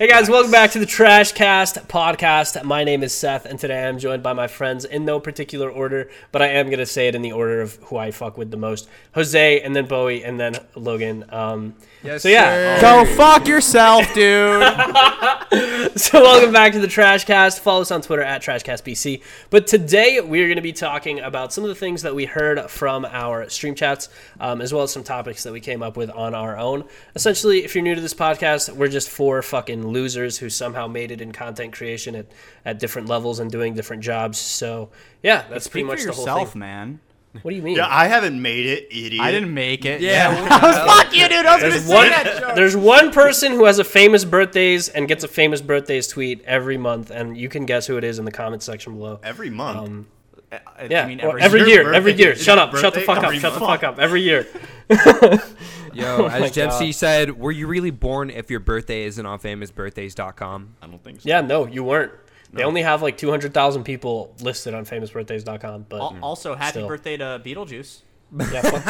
Hey guys, welcome back to the Trash Cast podcast. My name is Seth, and today I'm joined by my friends in no particular order, but I am going to say it in the order of who I fuck with the most. Jose, and then Bowie, and then Logan. Yes, so yeah. Sir. Go fuck yourself, dude. So welcome back to the Trash Cast. Follow us on Twitter at TrashCastBC. But today we're going to be talking about some of the things that we heard from our stream chats, as well as some topics that we came up with on our own. Essentially, if you're new to this podcast, we're just four fucking losers who somehow made it in content creation at different levels and doing different jobs. So yeah, that's pretty much the whole thing. Speak for yourself, man. What do you mean? Yeah, I haven't made it, idiot. I didn't make it. Yeah. Fuck you, dude. I was going to say that joke. There's one person who has a famous birthdays and gets a famous birthdays tweet every month, and you can guess who it is in the comment section below. Every month? Yeah. I mean, every year. Shut the fuck up. Every year. Yo, as Jeb C said, were you really born if your birthday isn't on famousbirthdays.com? I don't think so. Yeah, no, you weren't. No. They only have like 200,000 people listed on famousbirthdays.com. But also, happy birthday to Beetlejuice. Yeah, fuck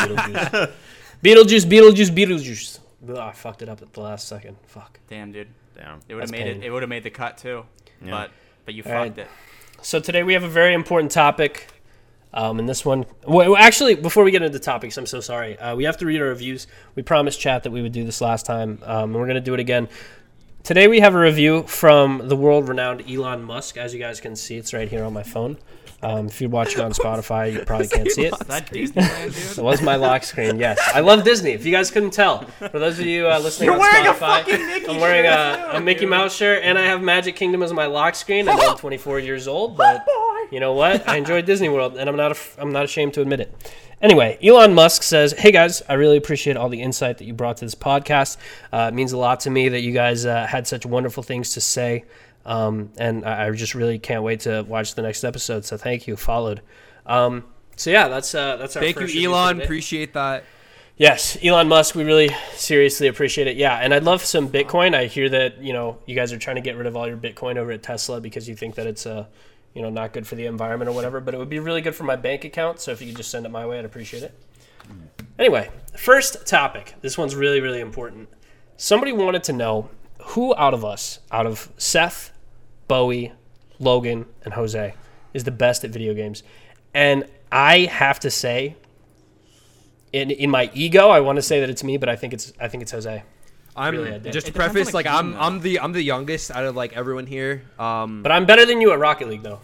Beetlejuice. Beetlejuice. Ugh, I fucked it up at the last second. Fuck. Damn, dude. Damn. It would have made the cut too. Yeah. But you fucked it. So today we have a very important topic. And this one, well, actually, before we get into topics, I'm so sorry. We have to read our reviews. We promised chat that we would do this last time, and we're going to do it again. Today we have a review from the world-renowned Elon Musk. As you guys can see, it's right here on my phone. If you're watching on Spotify, you probably can't see it. That was my lock screen, yes. I love Disney, if you guys couldn't tell. For those of you listening on Spotify, I'm wearing a Mickey Mouse shirt, and I have Magic Kingdom as my lock screen, and I'm 24 years old, but you know what? I enjoy Disney World, and I'm not ashamed to admit it. Anyway, Elon Musk says, "Hey guys, I really appreciate all the insight that you brought to this podcast. It means a lot to me that you guys had such wonderful things to say. And I just really can't wait to watch the next episode. So thank you. Followed." So yeah, that's our first review. Thank you, Elon. Appreciate that. Yes, Elon Musk, we really seriously appreciate it. Yeah, and I'd love some Bitcoin. I hear that, you know, you guys are trying to get rid of all your Bitcoin over at Tesla because you think that it's not good for the environment or whatever, but it would be really good for my bank account, so if you could just send it my way, I'd appreciate it. Anyway, first topic. This one's really, really important. Somebody wanted to know who out of us, out of Seth, Bowie, Logan, and Jose, is the best at video games. And I have to say, in my ego, I want to say that it's me, but I think it's Jose. I'm really, just to preface, like I'm the youngest out of like everyone here. But I'm better than you at Rocket League though.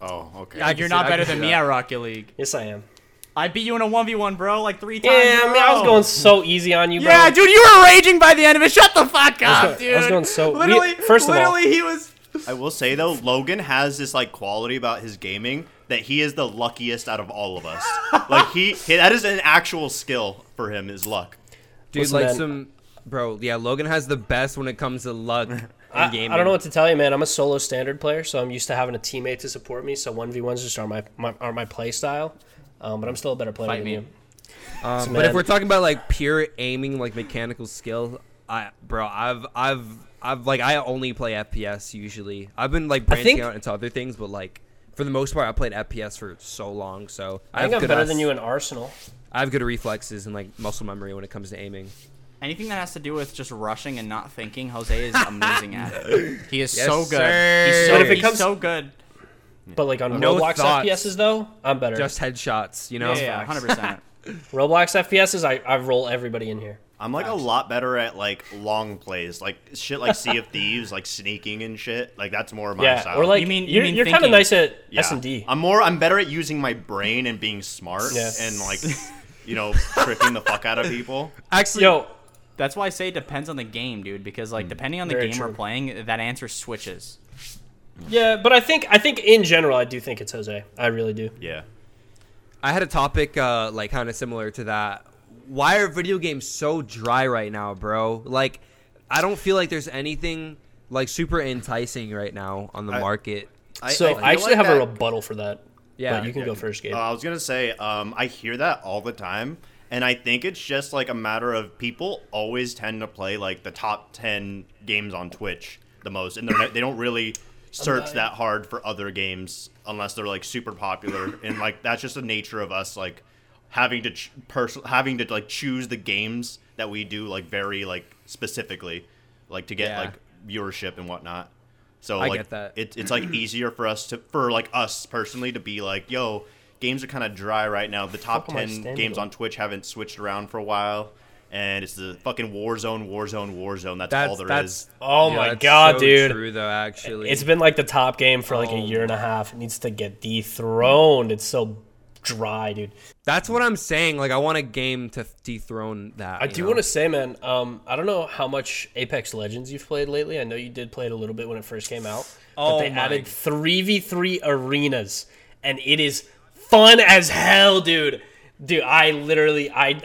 Oh, okay. Yeah, you're not better than me at Rocket League. Yes, I am. I beat you in a 1v1, bro, like 3 times. Yeah, I mean, I was going so easy on you, bro. Yeah, dude, you were raging by the end of it. Shut the fuck up, dude. I was going so literally. First of all, he was. I will say though, Logan has this like quality about his gaming that he is the luckiest out of all of us. Like he that is an actual skill for him, is luck. Dude, listen, like man, some. Bro, yeah, Logan has the best when it comes to luck in gaming. I don't know what to tell you, man. I'm a solo standard player, so I'm used to having a teammate to support me. So 1v1s just are my play style. But I'm still a better player than you. But if we're talking about like pure aiming, like mechanical skill, I only play FPS usually. I've been like branching out into other things, but like for the most part, I played FPS for so long. So I think I'm better than you in Arsenal. I have good reflexes and like muscle memory when it comes to aiming. Anything that has to do with just rushing and not thinking, Jose is amazing at it. He is so good. Sir. He's so good. But like on Roblox FPSs though, I'm better. Just headshots, you know? Yeah, 100%. Roblox FPSs, I roll everybody in here. I'm like a lot better at like long plays, like shit like Sea of Thieves, like sneaking and shit. Like that's more my style. Or like you're kind of nice at S&D. I'm better at using my brain and being smart and like, you know, tricking the fuck out of people. Actually, that's why I say it depends on the game, dude, because like depending on the game we're playing, that answer switches. Yeah, but I think in general I do think it's Jose. I really do. Yeah. I had a topic like kind of similar to that. Why are video games so dry right now, bro? Like I don't feel like there's anything like super enticing right now on the market. I actually have a rebuttal for that. Yeah, but you can go first, Gabe. I was going to say I hear that all the time. And I think it's just like a matter of people always tend to play like the top 10 games on Twitch the most. And they don't really search that hard for other games unless they're like super popular. And like that's just the nature of us like having to like choose the games that we do like very like specifically like to get like viewership and whatnot. So I get that. It's like easier for us to, for like us personally, to be like, yo, games are kind of dry right now. The top 10 games on Twitch haven't switched around for a while. And it's the fucking Warzone. That's all there is. Oh yeah, my God, so dude. True, though, actually. It's been like the top game for like a year and a half. It needs to get dethroned. It's so dry, dude. That's what I'm saying. Like, I want a game to dethrone that. I do want to say, man, I don't know how much Apex Legends you've played lately. I know you did play it a little bit when it first came out. Oh, but they added 3v3 arenas. And it is fun as hell, dude. Dude, I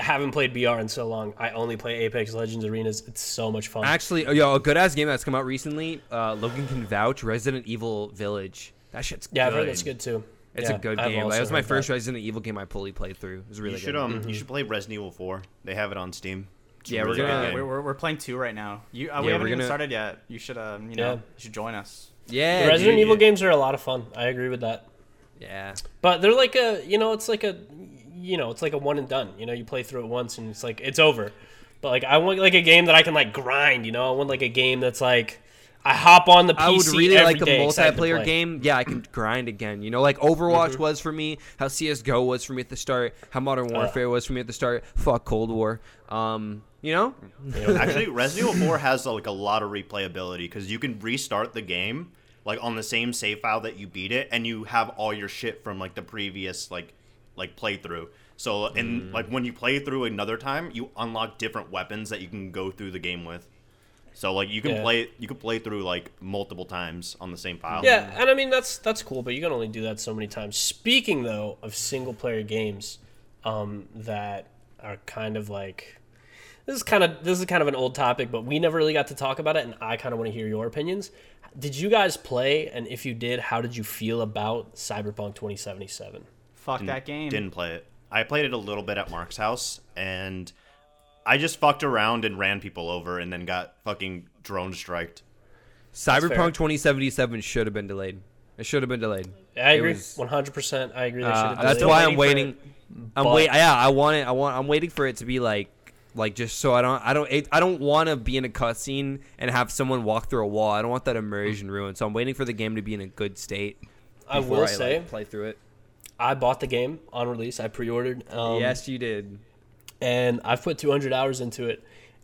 haven't played BR in so long. I only play Apex Legends Arenas. It's so much fun. Actually, yo, a good-ass game that's come out recently, Logan can vouch, Resident Evil Village. That shit's good. Yeah, I've heard it's good, too. It's a good game. That was my first Resident Evil game I fully played through. It was really good. You should play Resident Evil 4. They have it on Steam. Yeah, we're playing 2 right now. We haven't even started yet. You should you should join us. Yeah, the Resident Evil games are a lot of fun. I agree with that. Yeah. But they're like a, it's like a one and done. You know, you play through it once and it's like it's over. But like I want like a game that I can like grind. You know, I want like a game that's like I hop on the PC. I would really like a multiplayer game. Yeah, I can grind again. You know, like Overwatch was for me. How CS:GO was for me at the start. How Modern Warfare was for me at the start. Fuck Cold War. You know. Actually, Resident Evil 4 has like a lot of replayability because you can restart the game like on the same save file that you beat it, and you have all your shit from like the previous like playthrough. So and like when you play through another time, you unlock different weapons that you can go through the game with. So like you can play through like multiple times on the same file. Yeah, and I mean that's cool, but you can only do that so many times. Speaking though of single player games, that are kind of like this is kind of an old topic, but we never really got to talk about it, and I kind of want to hear your opinions. Did you guys play? And if you did, how did you feel about Cyberpunk 2077? Fuck that game. Didn't play it. I played it a little bit at Mark's house, and I just fucked around and ran people over and then got fucking drone striked. Cyberpunk 2077 should have been delayed. It should have been delayed. I agree. 100%. I agree. They should have delayed. That's why I'm waiting. I'm waiting for it to be like just so I don't want to be in a cutscene and have someone walk through a wall. I don't want that immersion ruined. So I'm waiting for the game to be in a good state. I will say play through it. I bought the game on release. I pre-ordered. Yes, you did. And I've put 200 hours into it.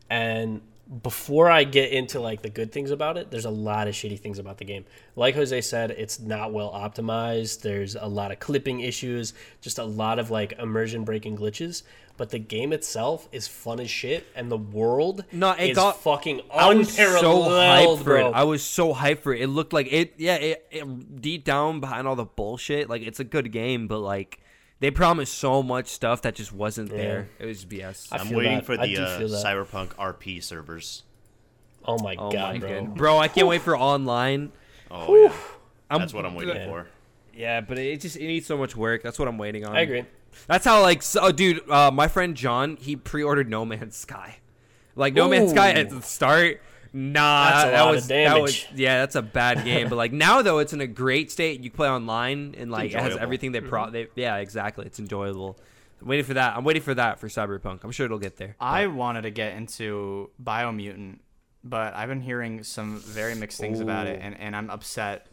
And before I get into like the good things about it, there's a lot of shitty things about the game. Like Jose said, it's not well optimized. There's a lot of clipping issues, just a lot of like immersion-breaking glitches. But the game itself is fun as shit, and the world is fucking unparalleled. I was so hyped for it. It looked like it. Yeah, it deep down behind all the bullshit, like it's a good game, but like they promised so much stuff that just wasn't there. It was BS. I'm waiting for the Cyberpunk RP servers. Oh my god, bro! I can't wait for online. Oh, yeah. That's what I'm waiting for. Yeah, but it needs so much work. That's what I'm waiting on. I agree. That's how, like, my friend John, he pre-ordered No Man's Sky. Like, No Man's Sky at the start, that's a bad game. But, like, now, though, it's in a great state. You play online, and, like, it has everything they yeah, exactly. It's enjoyable. I'm waiting for that. I'm waiting for that for Cyberpunk. I'm sure it'll get there. I wanted to get into Biomutant, but I've been hearing some very mixed things about it, and I'm upset.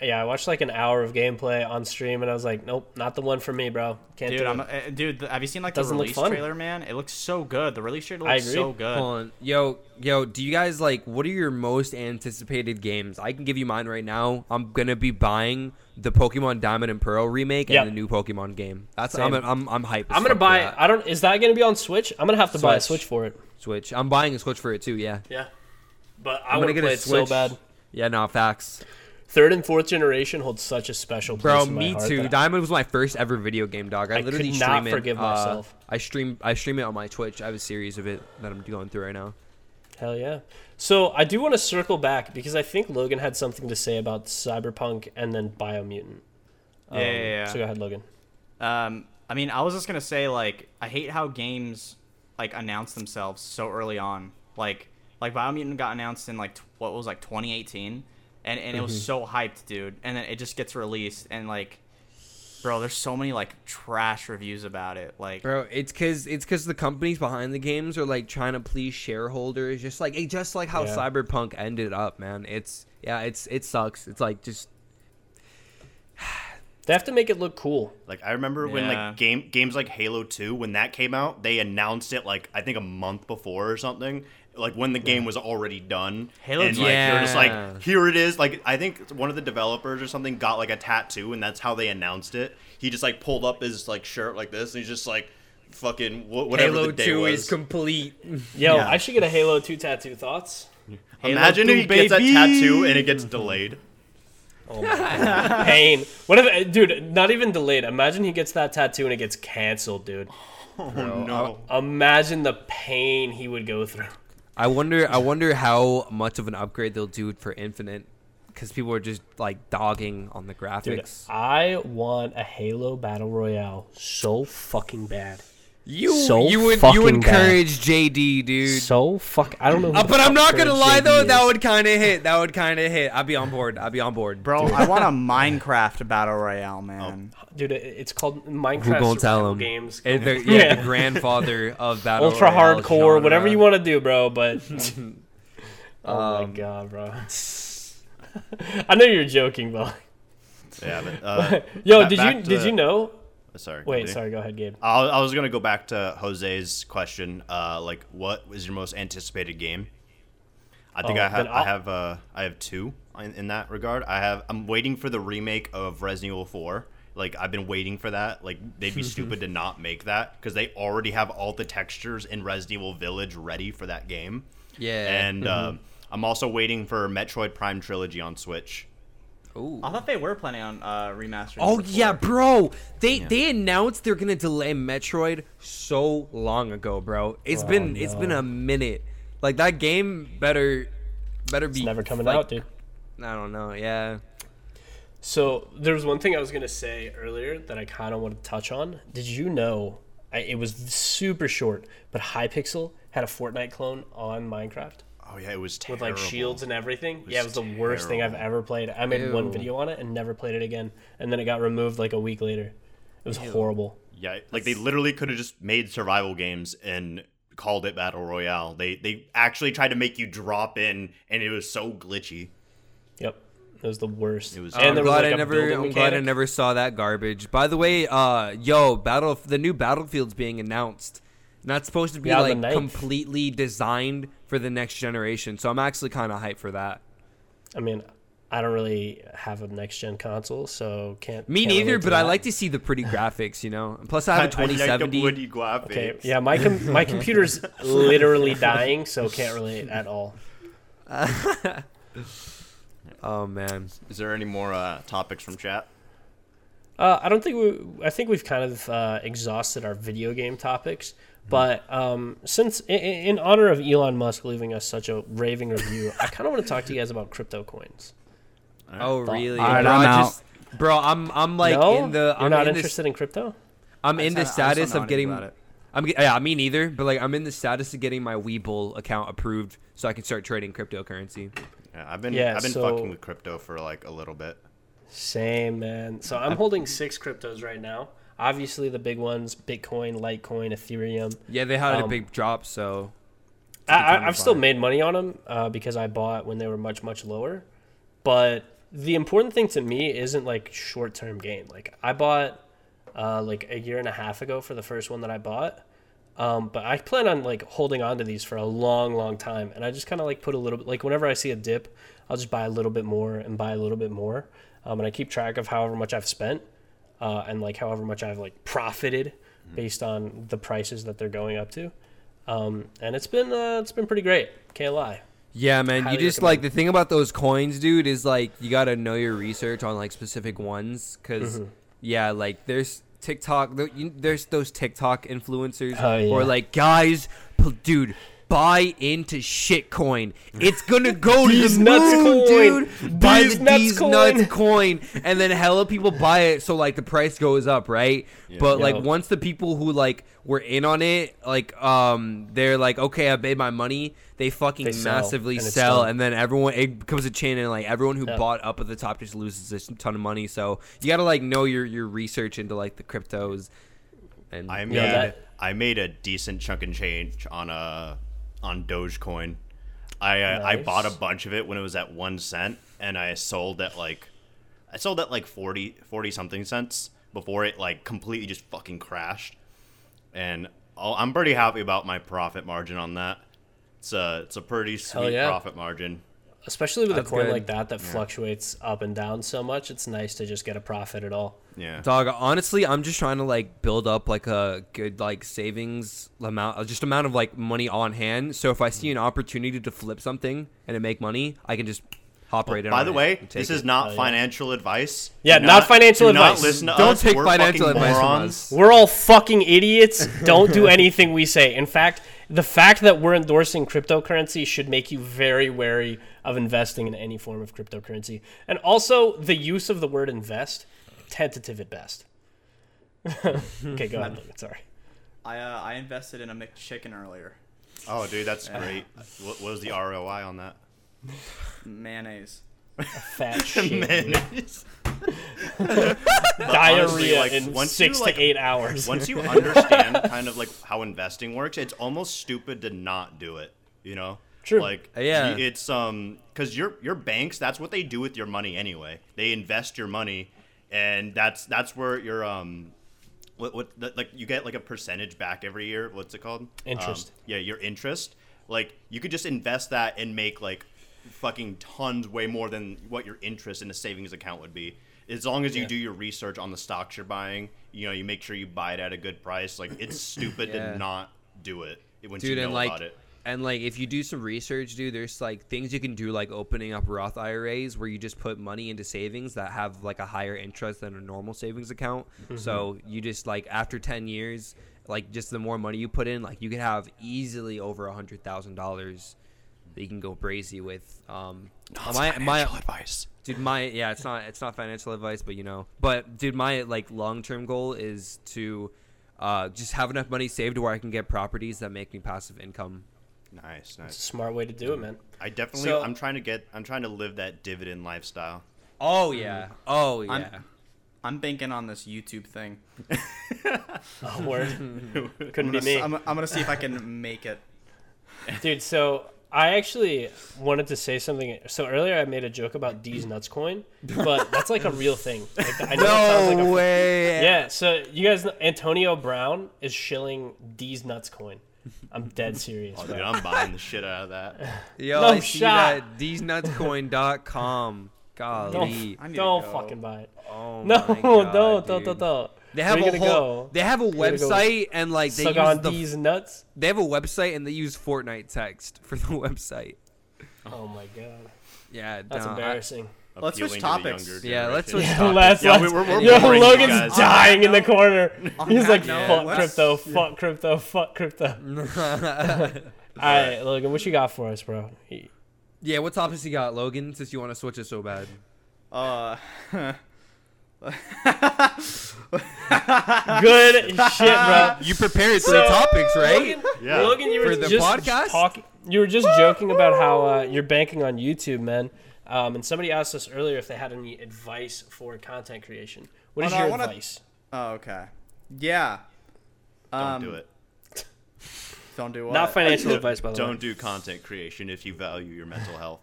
Yeah, I watched like an hour of gameplay on stream, and I was like, nope, not the one for me, bro. Dude, have you seen like the release trailer, man? It looks so good. The release trailer looks so good. Hold on. Yo, do you guys like, what are your most anticipated games? I can give you mine right now. I'm going to be buying the Pokemon Diamond and Pearl remake and the new Pokemon game. That's I'm hyped. I'm going to buy it. Is that going to be on Switch? I'm going to have to buy a Switch for it. Switch. I'm buying a Switch for it too, yeah. Yeah. But I'm going to get it so bad. Yeah, no, facts. Third and fourth generation holds such a special place in my heart. Bro, me too. Diamond was my first ever video game, dog. I literally could not forgive myself. I stream it on my Twitch. I have a series of it that I'm going through right now. Hell yeah. So I do want to circle back because I think Logan had something to say about Cyberpunk and then Biomutant. Yeah. So go ahead, Logan. I mean, I was just going to say, like, I hate how games, like, announce themselves so early on. Like Biomutant got announced in, like, 2018? And it was so hyped, dude. And then it just gets released, and like Bro, there's so many like trash reviews about it. Like, bro, it's because the companies behind the games are like trying to please shareholders, just like how Cyberpunk ended up, man. It sucks. It's like just they have to make it look cool. Like I remember when like games like Halo 2, when that came out, they announced it like I think a month before or something. Like when the game was already done, and they're just like, here it is. Like I think one of the developers or something got like a tattoo, and that's how they announced it. He just like pulled up his like shirt like this, and he's just like, fucking whatever Halo the day 2 was. Is complete. Yo, yeah. I should get a Halo 2 tattoo. Thoughts? Imagine if he gets that tattoo and it gets delayed. Oh my God. Pain. What if, dude? Not even delayed. Imagine he gets that tattoo and it gets canceled, dude. Oh no! Imagine the pain he would go through. I wonder how much of an upgrade they'll do for Infinite, because people are just like dogging on the graphics. Dude, I want a Halo Battle Royale so fucking bad. You encourage bad. JD, dude. So fuck. I don't know. But I'm not gonna lie JD though. Is. That would kind of hit. I'd be on board, bro. Dude. I want a Minecraft Battle Royale, man. Oh. Dude, it's called Minecraft. Who gonna tell him? Games. The grandfather of Battle Ultra Royale. Ultra hardcore, genre. Whatever you want to do, bro. But oh my god, bro. I know you're joking, but yeah. But, yo, did you know? Sorry. Wait, sorry. Go ahead, Gabe. I was going to go back to Jose's question. Like, what was your most anticipated game? I think I have two in that regard. I'm waiting for the remake of Resident Evil 4. Like, I've been waiting for that. Like, they'd be stupid to not make that, because they already have all the textures in Resident Evil Village ready for that game. Yeah. And I'm also waiting for Metroid Prime Trilogy on Switch. Ooh. I thought they were planning on remastering. Oh yeah, bro! They announced they're gonna delay Metroid so long ago, bro. It's been a minute. Like that game better be. It's never coming out, dude. I don't know. Yeah. So there was one thing I was gonna say earlier that I kind of wanted to touch on. Did you know? It was super short, but Hypixel had a Fortnite clone on Minecraft. Oh, yeah, it was terrible. With, like, shields and everything. It was the worst thing I've ever played. I made one video on it and never played it again. And then it got removed, like, a week later. It was horrible. Yeah, like, they literally could have just made survival games and called it Battle Royale. They actually tried to make you drop in, and it was so glitchy. Yep. It was the worst. It was. And I'm glad I never saw that garbage. By the way, the new Battlefield's being announced. Not supposed to be like completely designed for the next generation, so I'm actually kind of hyped for that. I mean, I don't really have a next gen console, so can't. Me neither, but I like to see the pretty graphics, you know. Plus, I have a 2070. Like the woody graphics. Okay, yeah, my computer's literally dying, so can't relate at all. Oh man, is there any more topics from chat? I think we've kind of exhausted our video game topics. But since in honor of Elon Musk leaving us such a raving review, I kind of want to talk to you guys about crypto coins. Oh, really? Right, bro, I'm like no? in the. You're I'm not in interested this, in crypto. I'm in the status of getting. Me neither. But like, I'm in the status of getting my Webull account approved, so I can start trading cryptocurrency. Yeah, I've been fucking with crypto for like a little bit. Same, man. So I'm holding 6 cryptos right now. Obviously, the big ones, Bitcoin, Litecoin, Ethereum. Yeah, they had a big drop, so... I've still made money on them because I bought when they were much, much lower. But the important thing to me isn't, like, short-term gain. Like, I bought, like, a year and a half ago for the first one that I bought. But I plan on, like, holding on to these for a long, long time. And I just kind of, like, put a little bit... Like, whenever I see a dip, I'll just buy a little bit more and buy a little bit more. And I keep track of however much I've spent. And like however much I've like profited based on the prices that they're going up to, and it's been pretty great. Can't lie. Yeah, man. Highly recommend. Like the thing about those coins, dude, is like you gotta know your research on like specific ones, because like there's TikTok, there's those TikTok influencers or like guys, dude. buy into shitcoin. It's gonna go to the moon, dude. Buy the D's Nuts coin, and then hella people buy it, so like the price goes up, right? Yeah. But like once the people who like were in on it, like they're like, okay, I made my money. They fucking massively sell, and then everyone, it becomes a chain, and like everyone who bought up at the top just loses a ton of money. So you gotta like know your research into like the cryptos. And I made a decent chunk and change on Dogecoin. I bought a bunch of it when it was at 1 cent, and I sold at like 40 something cents before it like completely just fucking crashed. And I'm pretty happy about my profit margin on that. It's a pretty sweet profit margin, especially with a coin like that fluctuates up and down so much. It's nice to just get a profit at all. Yeah, dog. Honestly, I'm just trying to like build up like a good like savings amount, just amount of like money on hand. So if I see an opportunity to flip something and to make money, I can just hop right in. By the way, this is not financial advice. Yeah, not financial advice. Don't listen to us. Don't take financial advice from us. We're all fucking idiots. Don't do anything we say. In fact, the fact that we're endorsing cryptocurrency should make you very wary of investing in any form of cryptocurrency. And also, the use of the word invest, tentative at best. Okay, go ahead, Logan. Sorry. I invested in a McChicken earlier. Oh, dude, that's great. What was the ROI on that? Mayonnaise. A fat shit. Mayonnaise. Diarrhea, honestly, like, in 6 to 8 hours. Once you understand kind of like how investing works, it's almost stupid to not do it, you know? True. Like, yeah, it's because your banks, that's what they do with your money anyway. They invest your money, and that's where your like you get like a percentage back every year. What's it called? Interest. Your interest. Like, you could just invest that and make like fucking tons, way more than what your interest in a savings account would be. As long as you do your research on the stocks you're buying, you know, you make sure you buy it at a good price. Like, it's stupid to not do it once you know about it. And like, if you do some research, dude, there's like things you can do, like opening up Roth IRAs where you just put money into savings that have like a higher interest than a normal savings account. Mm-hmm. So you just like, after 10 years, like just the more money you put in, like you could have easily over $100,000 that you can go brazy with. Financial advice. Dude, it's not financial advice, but you know. But dude, my like long-term goal is to just have enough money saved to where I can get properties that make me passive income. Nice. It's a smart way to do it, man. I definitely I'm trying to live that dividend lifestyle. Oh yeah. Oh yeah. I'm banking on this YouTube thing. Oh, word. Couldn't be me. I'm gonna see if I can make it. Dude, so I actually wanted to say something. So earlier I made a joke about D's Nuts coin, but that's like a real thing. Like, I know way. Yeah, so you guys, Antonio Brown is shilling D's Nuts coin. I'm dead serious. Oh, dude, I'm buying the shit out of that. Yo, no, I see that. D'sNutsCoin.com. Golly. Don't fucking buy it. Oh, no, my God, don't. They have a website, and like they use these nuts. They have a website, and they use Fortnite text for the website. Oh my God. Yeah, that's embarrassing. Let's switch topics. Let's switch topics. Yeah, we're Logan's dying in the corner. He's like, fuck crypto. All right, Logan, what you got for us, bro? Yeah, what topics you got, Logan, since you want to switch it so bad? Good shit, bro. You prepared three topics, right? Logan, you were just joking about how you're banking on YouTube, man. And somebody asked us earlier if they had any advice for content creation. What is your advice? Oh, okay. Yeah. Don't do it. Don't do what? Not financial advice, by the way. Don't do content creation if you value your mental health.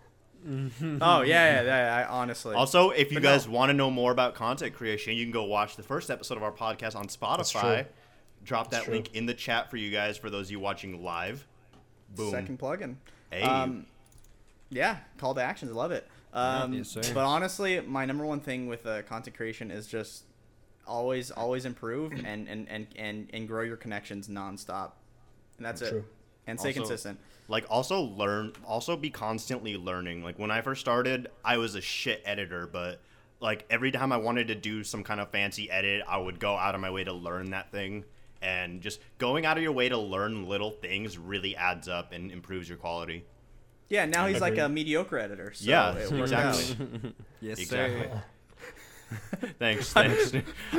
Oh, yeah, honestly. Also, if you guys want to know more about content creation, you can go watch the first episode of our podcast on Spotify. Drop that link in the chat for you guys, for those of you watching live. Boom. Second plug-in. Hey. Yeah, call to actions. Love it. But honestly, my number one thing with content creation is just always improve and grow your connections nonstop. And that's it. And stay consistent. Like, also be constantly learning. Like, when I first started, I was a shit editor, but like every time I wanted to do some kind of fancy edit, I would go out of my way to learn that thing and just going out of your way to learn little things really adds up and improves your quality. Yeah, now he's like a mediocre editor. So yeah, exactly. Yes, exactly. Sir. Thanks. I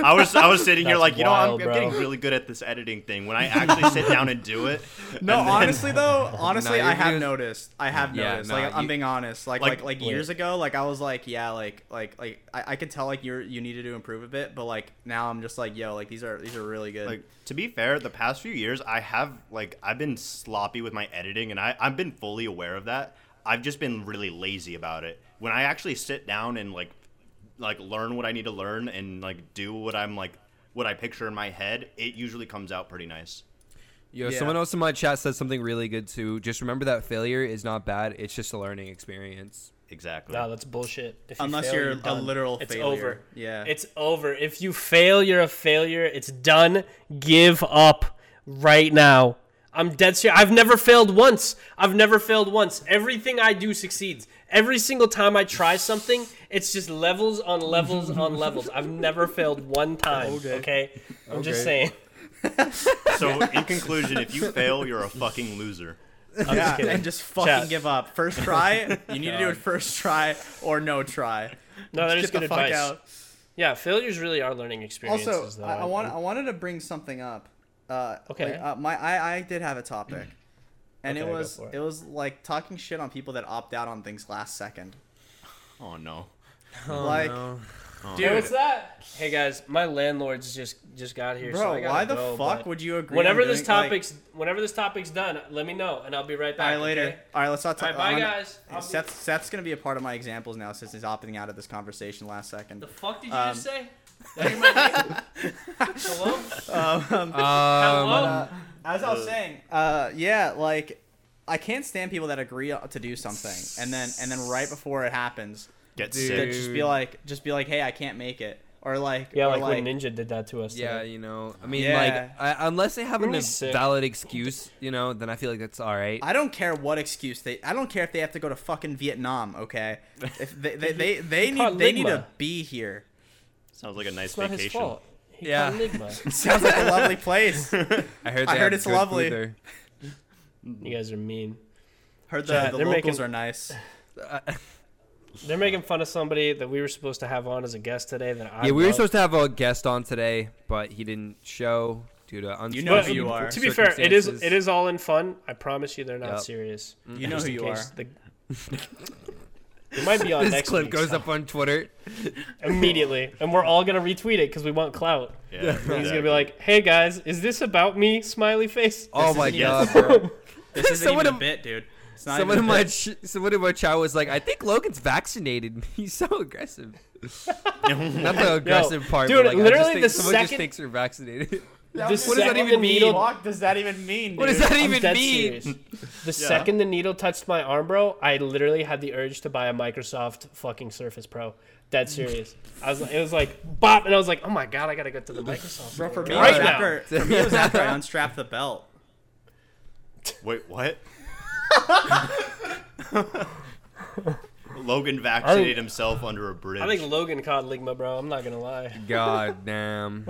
was sitting here like, I'm getting really good at this editing thing when I actually sit down and do it. Honestly, I have noticed. I'm being honest. Like years ago, I could tell you needed to improve a bit, but now I'm just these are really good. To be fair, the past few years I have I've been sloppy with my editing, and I've been fully aware of that. I've just been really lazy about it. When I actually sit down and learn what I need to learn and do what I'm what I picture in my head, it usually comes out pretty nice. Yeah. Someone else in my chat said something really good too. Just remember that failure is not bad. It's just a learning experience. Exactly. No, that's bullshit. Unless you're a literal failure. It's over. Yeah. It's over. If you fail, you're a failure. It's done. Give up right now. I'm dead serious. I've never failed once. Everything I do succeeds. Every single time I try something, it's just levels on levels on levels. I've never failed one time, okay? I'm just saying. So, in conclusion, if you fail, you're a fucking loser. I'm just kidding. Give up. First try, you need to do it first try or no try. No, that is good advice. Out. Yeah, failures really are learning experiences. Also, I wanted to bring something up. I did have a topic, and it was like talking shit on people that opt out on things last second. Oh no! Dude, hey, what's that? Hey guys, my landlord's just got here. Bro, so I gotta why the fuck would you agree? Whenever this topic's done, let me know, and I'll be right back. All right, later. Okay? All right, let's not talk. Bye guys. Seth's gonna be a part of my examples now since he's opting out of this conversation last second. The fuck did you just say? Hello? As I was saying, I can't stand people that agree to do something and then right before it happens, just be like, hey, I can't make it, or when Ninja did that to us. Yeah, today. Unless they have a valid excuse, then I feel like that's all right. I don't care what excuse I don't care if they have to go to fucking Vietnam. Okay, if they need to be here. Sounds like a nice vacation. Yeah. Sounds like a lovely place. I heard it's lovely. You guys are mean. Heard the locals are nice. They're making fun of somebody that we were supposed to have on as a guest today. We were supposed to have a guest on today, but he didn't show due to uncertainty. You know who you are. To be fair, it is all in fun. I promise you they're not serious. You know who you are. It might be on this next clip week, goes up on Twitter immediately, and we're all gonna retweet it because we want clout. Yeah, exactly. He's gonna be like, "Hey guys, is this about me?" Smiley face. Oh my god, bro! This isn't even a bit, dude. Someone in my chat was like, "I think Logan's vaccinated." He's so aggressive. Not the aggressive part, dude. But literally, someone just thinks they're vaccinated. What does that even mean? What does that even mean? What does that even mean? The second the needle touched my arm, bro, I literally had the urge to buy a Microsoft fucking Surface Pro. Dead serious. It was like bop, and I was like, oh my god, I gotta go to the Microsoft. Bro, for me, it was after I unstrapped the belt. Wait, what? Logan vaccinated himself under a bridge. I think Logan caught Ligma, bro. I'm not gonna lie. God damn.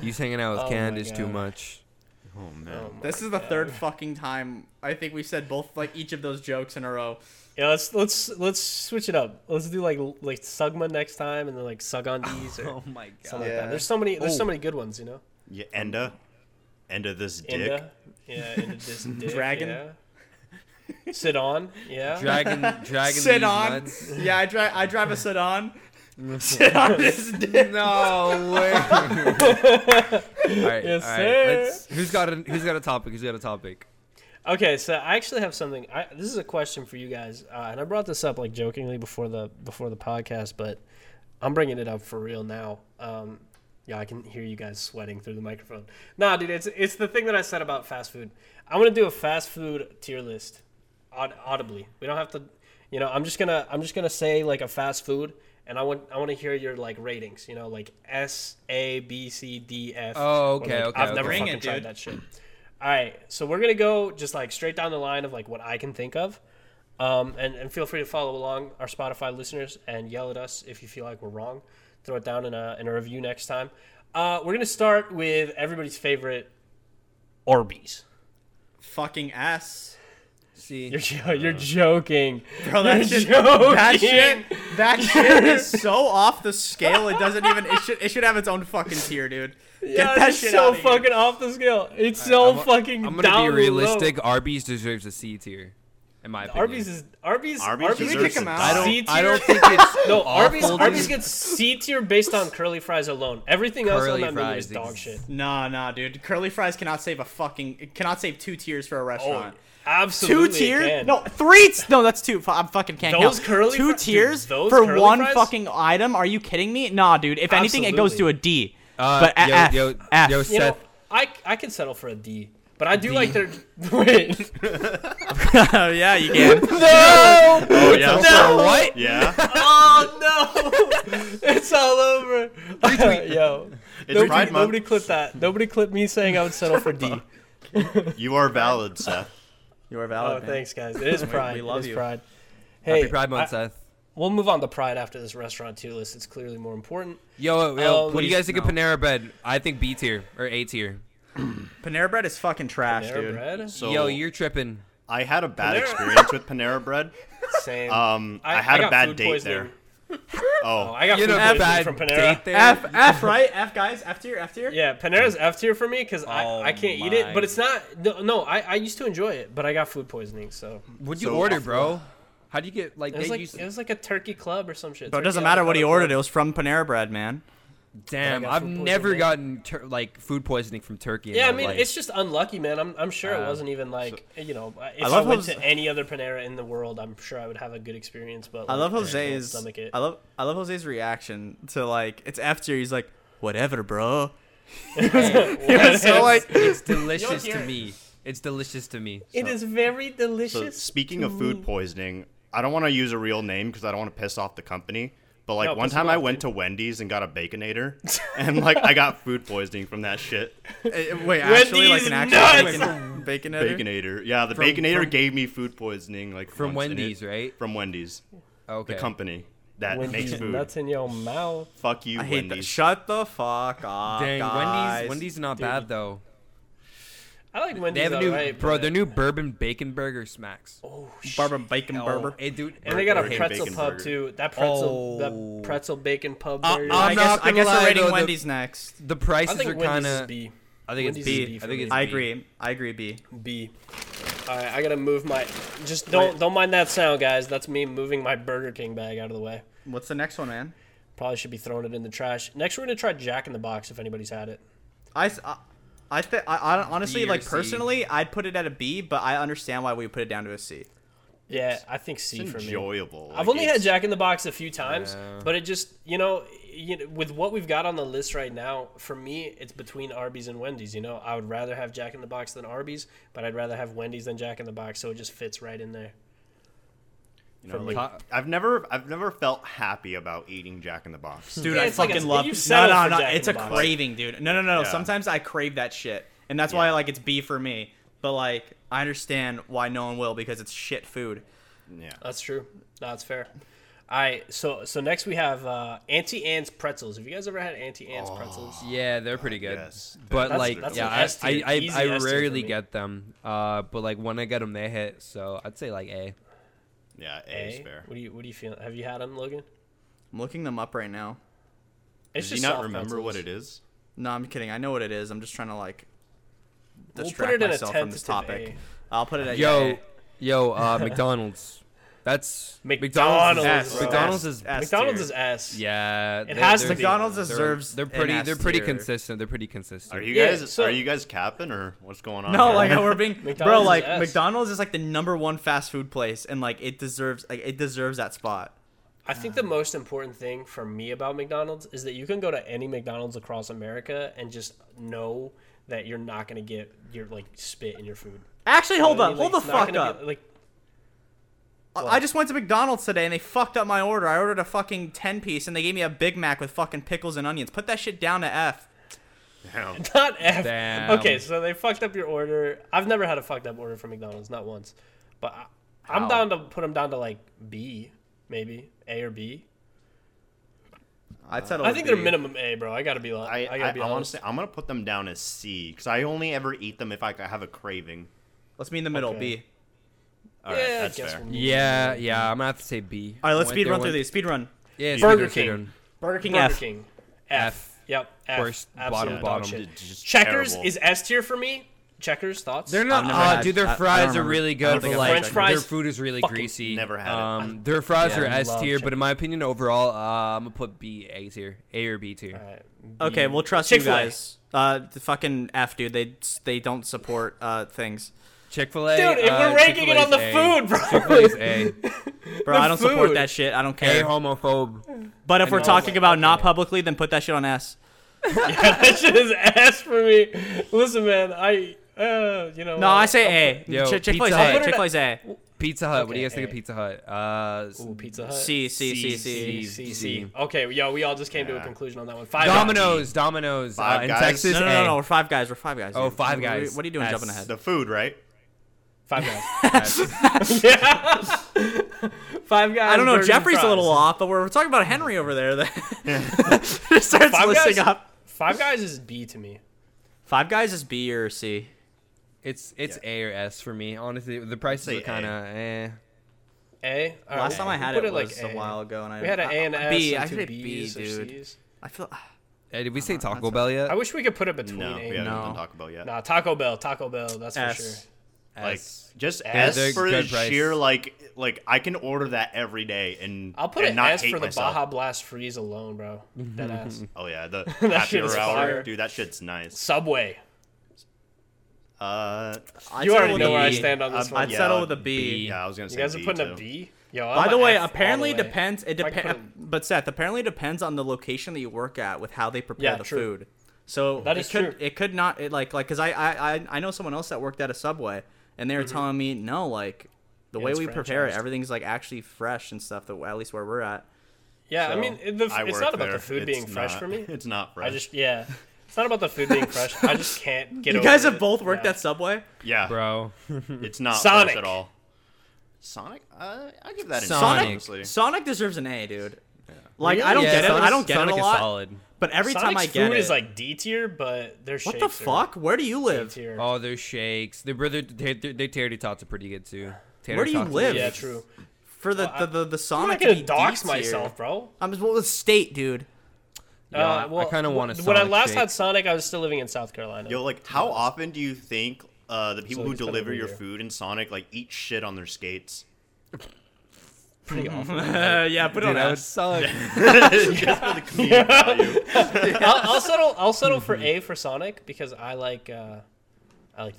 He's hanging out with Candace too much. Oh man, this is the third fucking time I think we said both each of those jokes in a row. Yeah, let's switch it up. Let's do like Sugma next time, and then like Sugundies. Oh my god, something like that. There's so many good ones, you know. Yeah, Enda this dick. Yeah, Enda this dick. Dragon. Yeah. Sedan. Yeah. Dragon. Sedan. Yeah, I drive a sedan. Sit on this dick. No way. All right. Yes, all right. Who's got a topic? Okay, so I actually have something. This is a question for you guys, and I brought this up jokingly before the podcast, but I'm bringing it up for real now. I can hear you guys sweating through the microphone. Nah, dude, it's the thing that I said about fast food. I'm gonna do a fast food tier list, audibly. We don't have to, I'm just gonna say a fast food. And I want to hear your ratings, S, A, B, C, D, F. Oh, okay. I've never fucking tried that shit. All right, so we're gonna go just straight down the line of what I can think of, and feel free to follow along, our Spotify listeners, and yell at us if you feel like we're wrong. Throw it down in a review next time. We're going to start with everybody's favorite, Arby's. Fucking ass. See, you're joking. Bro, that shit is so off the scale. It doesn't even, it should have its own fucking tier, dude. Get that shit so out of fucking here. Off the scale. It's so fucking down. I'm going to be realistic. Low. Arby's deserves a C tier. In my opinion. Arby's kick him out. I don't think it's no. Arby's gets C tier based on curly fries alone. Everything curly else on that menu is dog shit. Nah, dude. Curly fries cannot save two tiers for a restaurant. Oh, absolutely. Two tiers? No, three. No, that's two. I fucking can't count. Those curly two tiers dude, for one fries? Fucking item? Are you kidding me? Nah, dude. If absolutely. Anything, it goes to a D. But F. F. Yo, Seth. You know, I can settle for a D. But I do like their... Wait. Yeah, you can. No! Oh, yeah. No! What? Yeah. Oh, no! It's all over. Yo. Nobody clipped that. Nobody clipped me saying I would settle for D. You are valid, Seth. You are valid, man. Thanks, guys. It is Pride. We love you. Pride. Hey, happy Pride Month, Seth. We'll move on to Pride after this restaurant tier list. It's clearly more important. Yo, what do you guys think of Panera Bread? I think B tier or A tier. Panera Bread is fucking trash, dude. So, yo, you're tripping. I had a bad experience with Panera Bread. Same. I had a bad date poisoning. There. Oh, I got food poisoning from Panera. Date there. F, right? F, guys. F tier, F tier. Yeah, Panera's F tier for me because I can't eat it. But it's not. No, I used to enjoy it, but I got food poisoning. So what'd you order, bro? How do you get like? It was like a turkey club or some shit. But it doesn't matter what he ordered. It was from Panera Bread, man. Damn, I've never gotten food poisoning from turkey. Yeah, I mean, it's just unlucky, man. I'm sure it wasn't even like, if I went to any other Panera in the world, I'm sure I would have a good experience. But I love Jose's. I love Jose's reaction to like it's after he's like whatever, bro. It was so like it's delicious to me. It's delicious to me. It is very delicious. So, speaking of food poisoning, I don't want to use a real name because I don't want to piss off the company. But, like, one time I went to Wendy's and got a Baconator, and, like, I got food poisoning from that shit. Wait, actually, Wendy's like, an actual Baconator? Baconator. Yeah, the Baconator gave me food poisoning, like, from Wendy's, right? From Wendy's. Okay. The company that Wendy's makes food. That's in your mouth. Fuck you, Wendy's. I hate that. Shut the fuck up, dang, guys. Wendy's not bad, though. I like Wendy's. They have a new, bro. Their new bourbon bacon burger smacks. Oh, shit. Bourbon bacon burger. Hey, dude. And they got a pretzel pub burger. Too. That pretzel bacon pub. Burger. I guess we're rating Wendy's next. The prices are kind of. I think Wendy's it's B. I think it's B. I agree. B. All right, I gotta move my. Just don't mind that sound, guys. That's me moving my Burger King bag out of the way. What's the next one, man? Probably should be throwing it in the trash. Next, we're gonna try Jack in the Box if anybody's had it. I honestly, like, personally, I'd put it at a B, but I understand why we put it down to a C. Yeah, I think C for me. It's enjoyable. I've only had Jack in the Box a few times, but it just, with what we've got on the list right now, for me, it's between Arby's and Wendy's, I would rather have Jack in the Box than Arby's, but I'd rather have Wendy's than Jack in the Box, so it just fits right in there. I've never felt happy about eating Jack in the Box, dude. Yeah, I fucking love. No. It's a craving, dude. No. Yeah. Sometimes I crave that shit, and that's why like it's B for me. But like I understand why no one will because it's shit food. Yeah, that's true. No, that's fair. All right, so next we have Auntie Anne's pretzels. Have you guys ever had Auntie Anne's pretzels? Yeah, they're pretty good. Yes. But I rarely get them. But like when I get them, they hit. So I'd say like A. Yeah, A is fair. What do you feel? Have you had them, Logan? I'm looking them up right now. Did you not remember what it is? No, I'm kidding. I know what it is. I'm just trying to like distract myself from this topic. I'll put it at McDonald's. That's McDonald's is S. Yeah, McDonald's deserves. They're pretty consistent. They're pretty consistent. Are you guys capping or what's going on? No, like we're being bro. Like McDonald's is like the number one fast food place, and like it deserves that spot. I think the most important thing for me about McDonald's is that you can go to any McDonald's across America and just know that you're not gonna get your like spit in your food. Actually, hold the fuck up. I just went to McDonald's today and they fucked up my order. I ordered a fucking 10-piece and they gave me a Big Mac with fucking pickles and onions. Put that shit down to F. Damn. Not F. Damn. Okay, so they fucked up your order. I've never had a fucked up order from McDonald's, not once. But I'm down to put them down to like B, maybe A or B. I think they're minimum A, bro. I gotta be like, I gotta be honest. Honestly, I'm gonna put them down as C because I only ever eat them if I have a craving. Let's be in the middle. Okay. B. All right, yeah, that's fair. Yeah. I'm gonna have to say B. All right, let's speed run through these. Speed run. Yeah, Burger King. F. Yep. F. Worst. Bottom. Checkers is S tier for me. Checkers, thoughts? They're not. Dude, their fries are really good. But like, French fries, their food is really greasy. Never had it. Their fries are S tier, but in my opinion, overall, I'm gonna put B, A tier, A or B tier. Right. B. Okay, we'll trust Chick-fil-A. You guys. The fucking F, dude. They don't support things. Chick-fil-A. Dude, if we're ranking Chick-fil-A's it on the A. Food, bro. Chick-fil-A's A. Bro, I don't support that shit. I don't care. A homophobe. But if we're talking about not publicly, then put that shit on S. Yeah, that shit is S for me. Listen, man, I say A. Chick-fil-A's A. Chick-fil-A's A. Pizza Hut. Okay, what do you guys think of Pizza Hut? Ooh, Pizza Hut. C. Okay, yo, we all just came to a conclusion on that one. Five Domino's. Domino's. Five in guys. Texas. No. We're Five Guys. Dude. Oh, Five Guys. What are you doing jumping ahead? The food, right? Five Guys. Yeah. Five Guys. I don't know. Jeffrey's a little off, but we're talking about Henry over there. That starts listing up. Five Guys is B to me. Five Guys is B or C. It's A or S for me. Honestly, the prices are kind of eh. A? Right. Last time I had it was like a while ago. And we had an A and S B. I said B, dude. I feel... Hey, did we say Taco Bell yet? I wish we could put it between. No, we haven't done Taco Bell yet. Nah, Taco Bell, that's S. For sure. S. Like, just S for the sheer, like I can order that every day and I'll put an S for the Baja Blast Freeze alone, bro. That ass. Oh, yeah. The happy hour. Dude, that shit's nice. Subway. You already know where I stand on this one. I'd settle with a B. Yeah, I was going to say B. You guys are putting a B? Yo, by the way, apparently depends. It depends. But Seth, apparently depends on the location that you work at with how they prepare the food. So that is true. It could not, because I know someone else that worked at a Subway. And they were telling me, no, like, the way we prepare it, everything's, like, actually fresh and stuff, at least where we're at. Yeah, so, I mean, it's not about the food being fresh for me. It's not fresh. It's not about the food being fresh. I just can't get over it. You guys have both worked at Subway? Yeah. Bro. It's not fresh at all. Sonic? I give that an A. Sonic deserves an A, dude. Yeah. Like, really? I don't get it. I don't get Sonic it a lot. Is solid. But every Sonic's time I get food is like D tier, but their shakes. What the fuck? Where do you live? D-tier. Oh, their shakes. Their tater tots are pretty good too. Where do you live? Yeah, true. For the Sonic. I'm not gonna dox myself, bro. I'm just the state, dude. Yeah, well, I kind of want to. When I last had Sonic, I was still living in South Carolina. Yo, like, how often do you think the people who deliver your food in Sonic like eat shit on their skates? Pretty awful. Yeah, put it on S. I'll settle for A for Sonic because I like the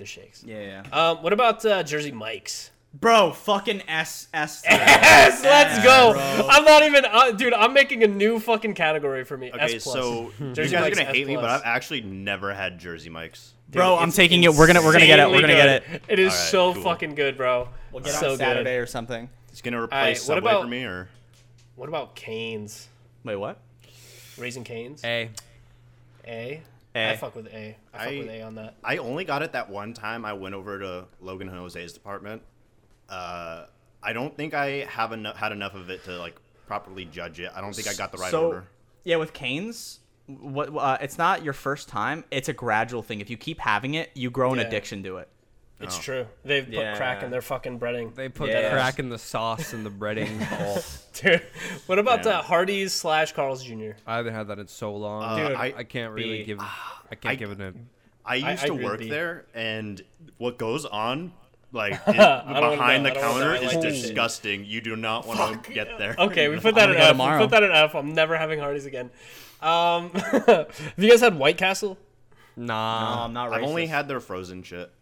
shakes. Yeah. What about Jersey Mike's? Bro, fucking S. Let's go. Bro. I'm not even, dude. I'm making a new fucking category for me. Okay, S+. So Jersey Mike's gonna hate me, but I've actually never had Jersey Mike's. Dude, bro, I'm taking it. We're gonna get it. We're gonna get it. It is so fucking good, bro. We'll get on Saturday or something. It's going to replace Subway for me, or? What about Cane's? Wait, what? Raising Cane's? A. I fuck with A. I fuck with A on that. I only got it that one time I went over to Logan and Jose's department. I don't think I have had enough of it to, like, properly judge it. I don't think I got the right order. Yeah, with Cane's, what, it's not your first time. It's a gradual thing. If you keep having it, you grow an addiction to it. It's true. They've put crack in their fucking breading. They put crack in the sauce and the breading. Dude, what about that Hardee's / Carl's Jr.? I haven't had that in so long. Dude, I can't really give it a... I used to work there, and what goes on like behind the counter is disgusting. You do not want to get there. Okay, we put that in F. We put that in F. I'm never having Hardee's again. Have you guys had White Castle? Nah. No, I'm not racist. I've only had their frozen shit.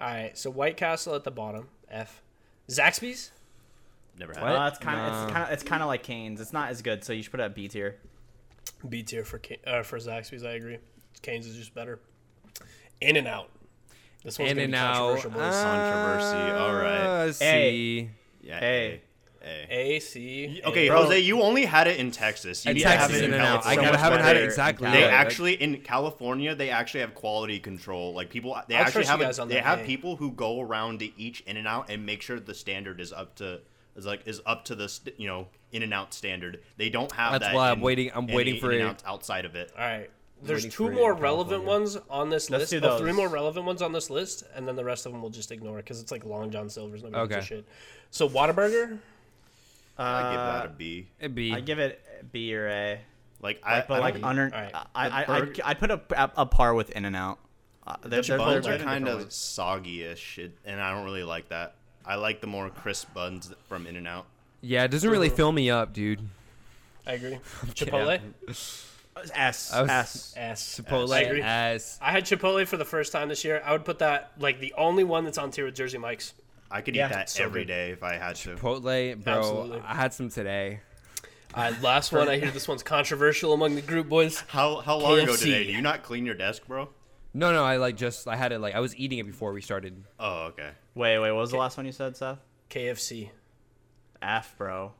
All right, so White Castle at the bottom, F. Zaxby's? Never had it. Well, it's kind of like Cane's. It's not as good, so you should put it at B tier. B tier for Zaxby's, I agree. Cane's is just better. In-N-Out. This one's going to be controversial. Controversy, all right. C. Yeah, A, C. Okay, bro. Jose, you only had it in Texas. You need Texas to have it in California. I haven't had it exactly. They actually in California, they actually have quality control. Like people, they actually have people who go around to each In-N-Out and make sure the standard is up to is like is up to the, you know, In-N-Out standard. They don't have that. That's why I'm waiting. I'm waiting for In-N-Out outside of it. All right. There's two more relevant ones on this list. Oh, three more relevant ones on this list, and then the rest of them we'll just ignore because it's like Long John Silver's. Nobody gives a shit. So Whataburger. I give that a B. A B. I give it a B or A. I'd put a par with In-N-Out. Their buns are kind of soggy-ish, and I don't really like that. I like the more crisp buns from In-N-Out. Yeah, it doesn't really fill me up, dude. I agree. Chipotle? Yeah. S. Chipotle. I agree. S. I had Chipotle for the first time this year. I would put that, like, the only one that's on tier with Jersey Mike's. I could eat that every day if I had to. Chipotle, bro. Absolutely. I had some today. Last one. I hear this one's controversial among the group, boys. How long KFC. Ago today? Do you not clean your desk, bro? No. I had it. I was eating it before we started. Oh, okay. Wait. What was the last one you said, Seth? KFC. F, bro.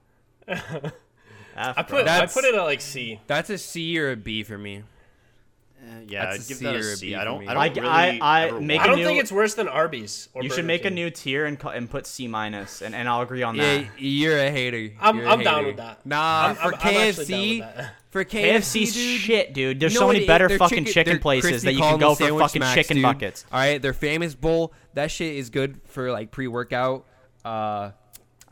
I put it at like C. That's a C or a B for me. Yeah, I'd give that a C. I don't think it's worse than Arby's. Or you should make a new tier and put C minus, and I'll agree on that. Yeah, you're a hater. I'm down with that. Nah, for KFC, KFC's shit, dude. There's so many better fucking chicken places that you can go for fucking chicken buckets. All right, their famous bowl. That shit is good for like pre-workout. I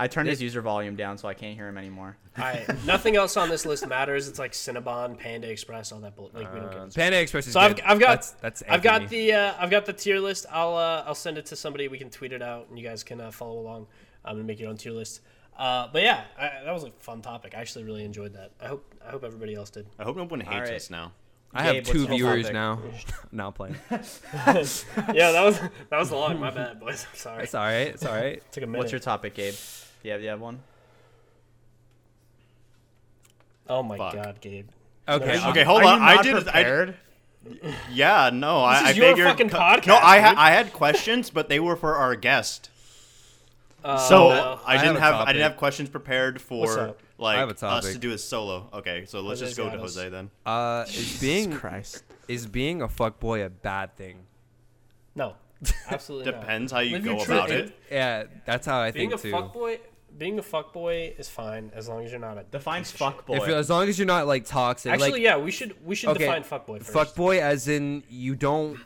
turned his user volume down so I can't hear him anymore. All right. Nothing else on this list matters. It's like Cinnabon, Panda Express, all that bullshit. Like, we don't care. Panda Express is good. I've got the tier list. I'll send it to somebody. We can tweet it out, and you guys can follow along and make your own tier list. But yeah, that was a fun topic. I actually really enjoyed that. I hope everybody else did. I hope no one hates us now. I have two viewers now. Now playing. Yeah, that was long. My bad, boys. I'm sorry. It's all right. Took a minute. What's your topic, Gabe? Do you have one? Oh my God, Gabe. Okay, hold on. I did. Prepared? Yeah, no. This is your fucking podcast. No, I had questions, but they were for our guest. I didn't have questions prepared for like us to do a solo. Okay, so let's just go to Jose then. Is being a fuckboy a bad thing? No, absolutely not. Depends how you go about it. Yeah, that's how I think too. Being a fuckboy is fine as long as you're not a... Defines fuckboy. As long as you're not, like, toxic. Actually, like, yeah, we should define fuckboy first. Fuckboy as in you don't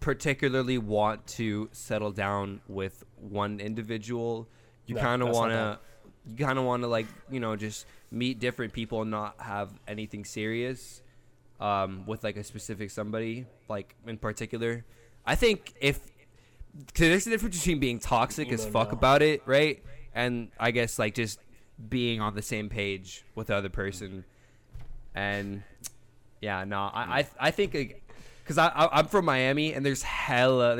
particularly want to settle down with one individual. You kind of want to, like, you know, just meet different people and not have anything serious with, like, a specific somebody, like, in particular. I think there's a difference between being toxic as fuck about it, right? And I guess, like, just being on the same page with the other person. And, yeah, no, I think, because I'm from Miami, and there's hella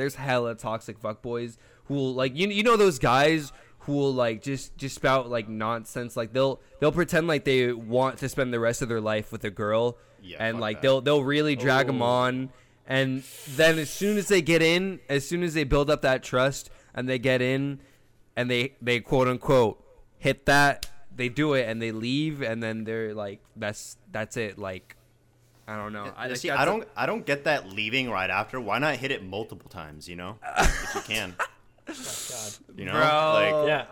toxic fuckboys who will, like, you know those guys who will, like, just spout, like, nonsense. Like, they'll pretend like they want to spend the rest of their life with a girl. Yeah, and, like, that. They'll really drag them on. And then as soon as they build up that trust and they get in, and they quote unquote hit that, they do it and they leave, and then they're like, that's it. Like, I don't know. I don't get that leaving right after. Why not hit it multiple times? You know, if you can. Oh, God. You know, bro. Like, yeah.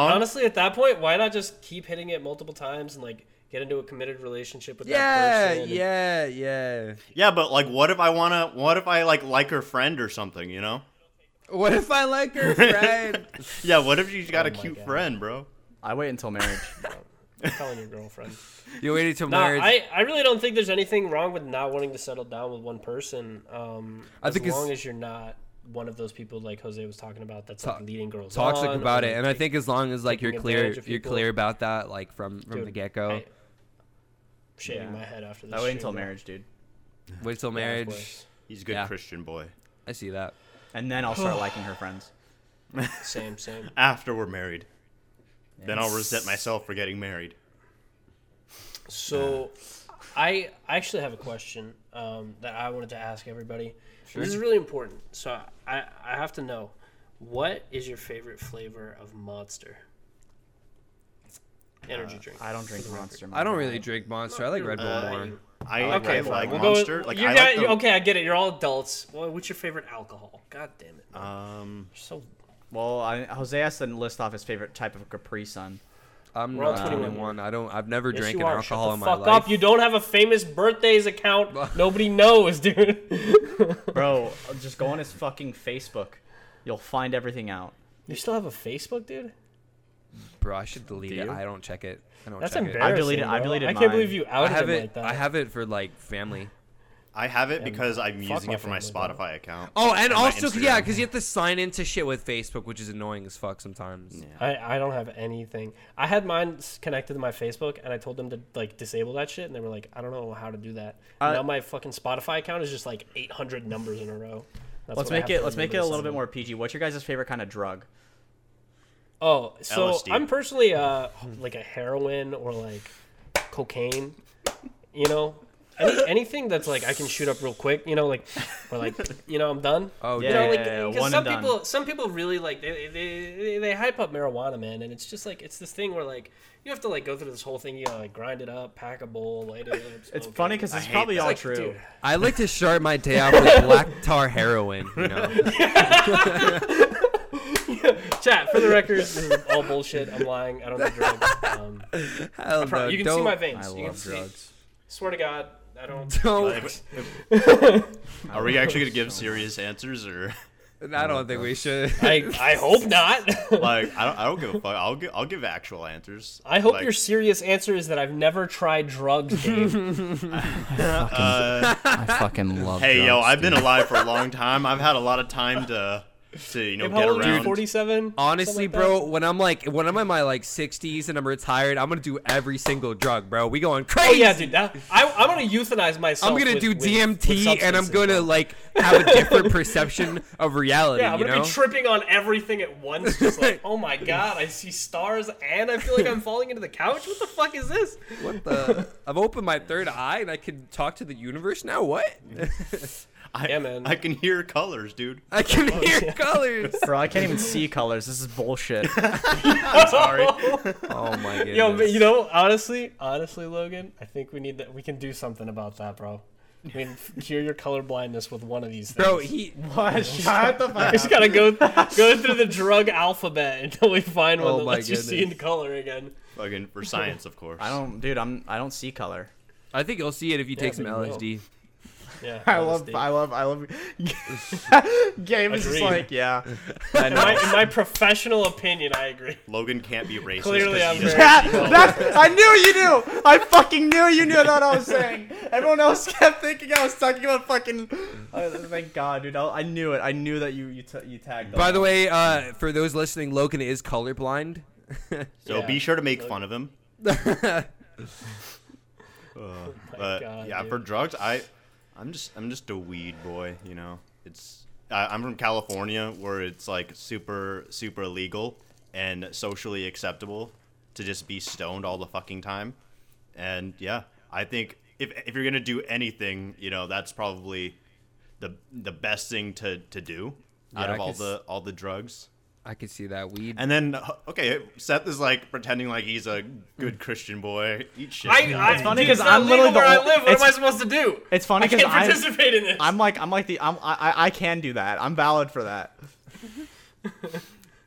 Honestly, at that point, why not just keep hitting it multiple times and like get into a committed relationship with that person? Yeah. But like, what if I like her friend or something? You know. What if I like her friend? Yeah, what if she's got a cute friend, bro? I wait until marriage. I'm telling your girlfriend. You wait until marriage. I really don't think there's anything wrong with not wanting to settle down with one person. As long as you're not one of those people like Jose was talking about that's like leading girls toxic on, about it. And I think as long as like you're clear about that, like from the get go. Shaving my head after this. I wait until marriage, dude. Wait until marriage. He's a good Christian boy. I see that. And then I'll start liking her friends. Same. After we're married. Yes. Then I'll resent myself for getting married. So I actually have a question that I wanted to ask everybody. Sure. This is really important. So I have to know, what is your favorite flavor of Monster? Energy drink. I don't drink Monster. I don't really drink Monster. I like Red Bull more. Monster. I get it. You're all adults. Well, what's your favorite alcohol? God damn it. Man. So Well, Hosea didn't list off his favorite type of Capri Sun. I'm not 21. I've never drank an alcohol in my life. Shut the fuck up. You don't have a famous birthdays account. Nobody knows, dude. Bro, just go on his fucking Facebook. You'll find everything out. You still have a Facebook, dude? Bro, I should delete it. I don't check it. That's embarrassing. I deleted mine. I can't believe you outed it like that. I have it for, like, family. I have it because I'm using it for my Spotify account. Oh, and also, yeah, because you have to sign into shit with Facebook, which is annoying as fuck sometimes. Yeah. I don't have anything. I had mine connected to my Facebook, and I told them to, like, disable that shit, and they were like, I don't know how to do that. Now my fucking Spotify account is just, like, 800 numbers in a row. Let's make it a little bit more PG. What's your guys' favorite kind of drug? Oh, so LSD. I'm personally, like, a heroin or, like, cocaine, you know? Anything that's like I can shoot up real quick, you know, like, or like, you know, I'm done. Oh yeah, you know, like, yeah. Some people really like they hype up marijuana, man, and it's just like it's this thing where like you have to like go through this whole thing, you know, like grind it up, pack a bowl, light it up. It's funny because it's probably all true. Dude. I like to start my day off with black tar heroin. You know. Chat, for the record, this is all bullshit. I'm lying. I don't do drugs. No, you can see my veins. I love drugs. Swear to God. I don't. Are we actually gonna give serious answers or? I don't think we should. I hope not. Like I don't give a fuck. I'll give actual answers. I hope like, your serious answer is that I've never tried drugs, Dave. I fucking love. Hey drugs, yo, I've been alive for a long time. I've had a lot of time to you know get around. 47. Honestly, like bro, that. when I'm in my like 60s and I'm retired, I'm gonna do every single drug, bro. We going crazy. Oh yeah, dude. I'm gonna euthanize myself. I'm gonna do DMT with and I'm gonna bro. Like have a different perception of reality. Yeah, I'm gonna be tripping on everything at once, just like oh my god, I see stars and I feel like I'm falling into the couch. What the fuck is this? What the? I've opened my third eye and I can talk to the universe now. What? Yeah, man. I can hear colors, dude. I can hear colors. Bro, I can't even see colors. This is bullshit. I'm sorry. Oh, my goodness. Yo, but you know, honestly, Logan, I think we need that. We can do something about that, bro. I mean, cure your color blindness with one of these things. Bro, what? Shut the fuck up. Just gotta go through the drug alphabet until we find one that lets you see in color again. Fucking for science, of course. I don't see color. I think you'll see it if you take some LSD. Yeah, I love Game is just like, yeah. In my professional opinion, I agree. Logan can't be racist. Clearly, I'm racist. I knew you knew. I fucking knew you knew what I was saying. Everyone else kept thinking I was talking about fucking. Thank God, dude. I knew it. I knew that you tagged. By the way, for those listening, Logan is colorblind. So be sure to make fun of him. God, yeah, dude. For drugs, I'm just a weed boy, you know. I'm from California, where it's like super, super illegal and socially acceptable to just be stoned all the fucking time. And yeah, I think if you're gonna do anything, you know, that's probably the best thing to do out of all the drugs. I could see that weed. And then, okay, Seth is like pretending like he's a good Christian boy. Eat shit. It's funny because I'm literally where I live. What am I supposed to do? It's funny because I can't participate in this. I can do that. I'm valid for that.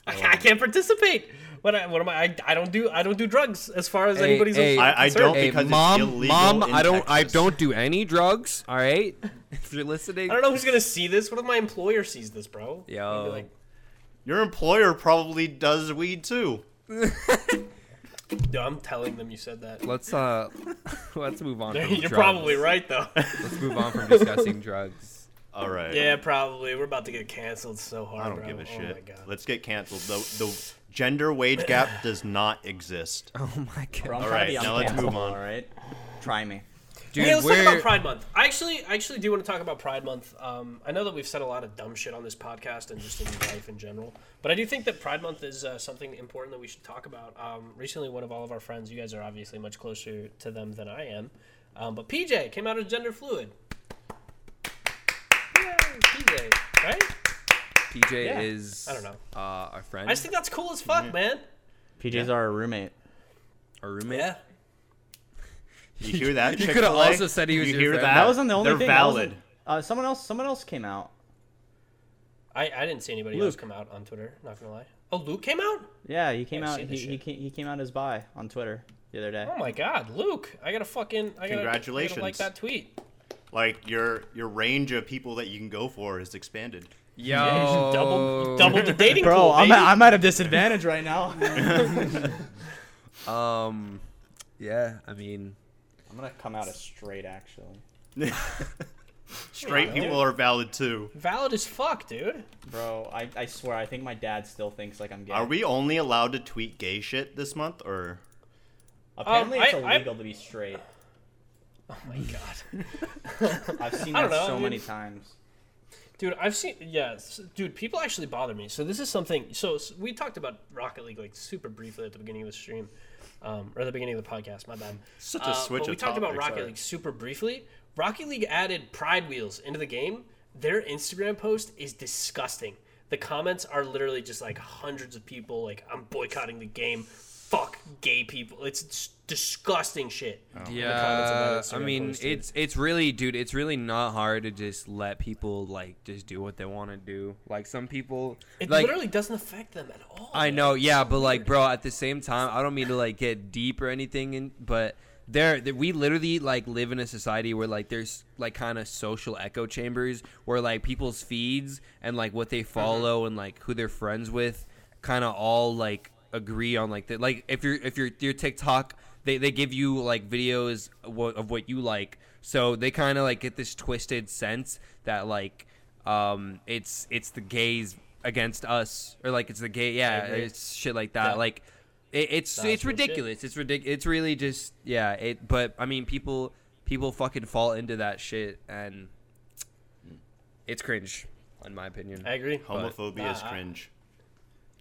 I can't participate. What am I? I don't do drugs as far as anybody's. I don't because it's illegal. Mom, I don't do any drugs. All right. If you're listening, I don't know who's gonna see this. What if my employer sees this, bro? Yeah. Your employer probably does weed too. No, I'm telling them you said that. Let's move on. You're probably right though. Let's move on from discussing drugs. All right. Yeah, probably. We're about to get canceled so hard. I don't give a shit. My God. Let's get canceled. The gender wage gap does not exist. Oh my God. All right, now let's move on. All right. Try me. Dude, hey, let's talk about Pride Month. I actually do want to talk about Pride Month. I know that we've said a lot of dumb shit on this podcast and just in life in general, but I do think that Pride Month is something important that we should talk about. Recently, one of all of our friends, you guys are obviously much closer to them than I am, but PJ came out as gender fluid. Yay, PJ, right? PJ is I don't know our friend. I just think that's cool as fuck, man. PJ's our roommate. Our roommate. Yeah. You hear that? Chick-fil-A? You could have also said he was your friend. That wasn't the only thing. They're valid. Someone else came out. I didn't see anybody else come out on Twitter, not gonna lie. Oh, Luke came out? Yeah, he came out. He came out as bi on Twitter the other day. Oh my God, Luke! Congratulations! I gotta like that tweet. Like your range of people that you can go for is expanded. Yo, yeah, double the dating pool, bro. I'm at a disadvantage right now. Yeah, I mean, I'm gonna come out as straight actually. Straight people are valid too. Valid as fuck, dude. Bro, I swear, I think my dad still thinks like I'm gay. Are we only allowed to tweet gay shit this month, or? Apparently, it's illegal to be straight. Oh my God. I've seen that many times. Dude, people actually bother me. So this is something. So we talked about Rocket League like super briefly at the beginning of the stream, or the beginning of the podcast. My bad. Such a switch. But we talked about Rocket League super briefly. Rocket League added Pride Wheels into the game. Their Instagram post is disgusting. The comments are literally just like hundreds of people like, I'm boycotting the game. Fuck gay people. It's disgusting shit. Oh. Yeah, I mean, it's really not hard to just let people like just do what they want to do. Like some people, it like, literally doesn't affect them at all. I know, yeah, but like, bro, at the same time, I don't mean to like get deep or anything, but. We literally like live in a society where like there's like kind of social echo chambers where like people's feeds and like what they follow and like who they're friends with kind of all like agree on like that. Like if your TikTok, they give you like videos of what you like, so they kind of like get this twisted sense that like it's the gays against us or like it's the gay it's shit like that like. It's ridiculous. It's ridiculous. It's really just But I mean, people fucking fall into that shit, and it's cringe, in my opinion. I agree. Homophobia is cringe.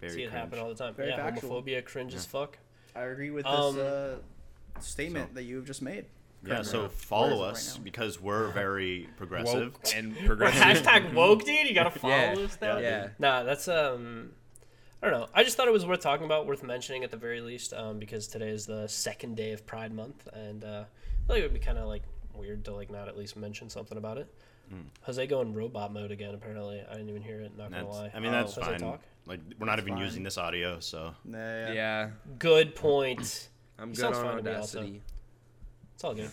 It happen all the time. Very factual. Homophobia cringe as fuck. I agree with this statement that you have just made. Yeah, so follow us because we're very progressive and progressive. Hashtag woke, dude. You gotta follow us now. Yeah. Nah, that's I don't know. I just thought it was worth talking about, worth mentioning at the very least, because today is the second day of Pride Month, and I feel like it would be kind of like weird to like not at least mention something about it. Mm. Jose going robot mode again. Apparently, I didn't even hear it. Not gonna lie. I mean, that's fine. Talk? Like we're not even using this audio, so yeah. Good point. I'm good on Audacity. It's all good.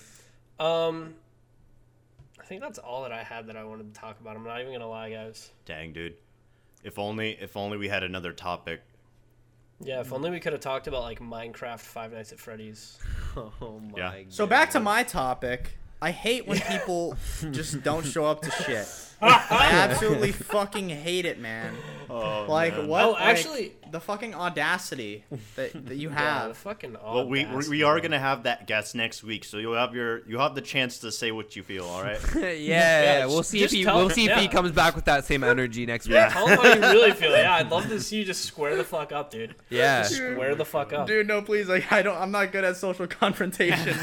I think that's all that I had that I wanted to talk about. I'm not even gonna lie, guys. Dang, dude. If only we had another topic. Yeah, if only we could have talked about like Minecraft, Five Nights at Freddy's. Oh my God. So back to my topic. I hate when people just don't show up to shit. I absolutely fucking hate it, man. Oh, like man. What? Oh, actually, like, the fucking audacity that you have. Yeah, the fucking audacity. Well, we are gonna have that guest next week, so you'll have the chance to say what you feel. All right. Yeah, we'll see if he comes back with that same energy next week. Tell him how you really feel. Yeah, I'd love to see you just square the fuck up, dude. Yeah. Just square the fuck up, dude. No, please. Like I'm not good at social confrontation.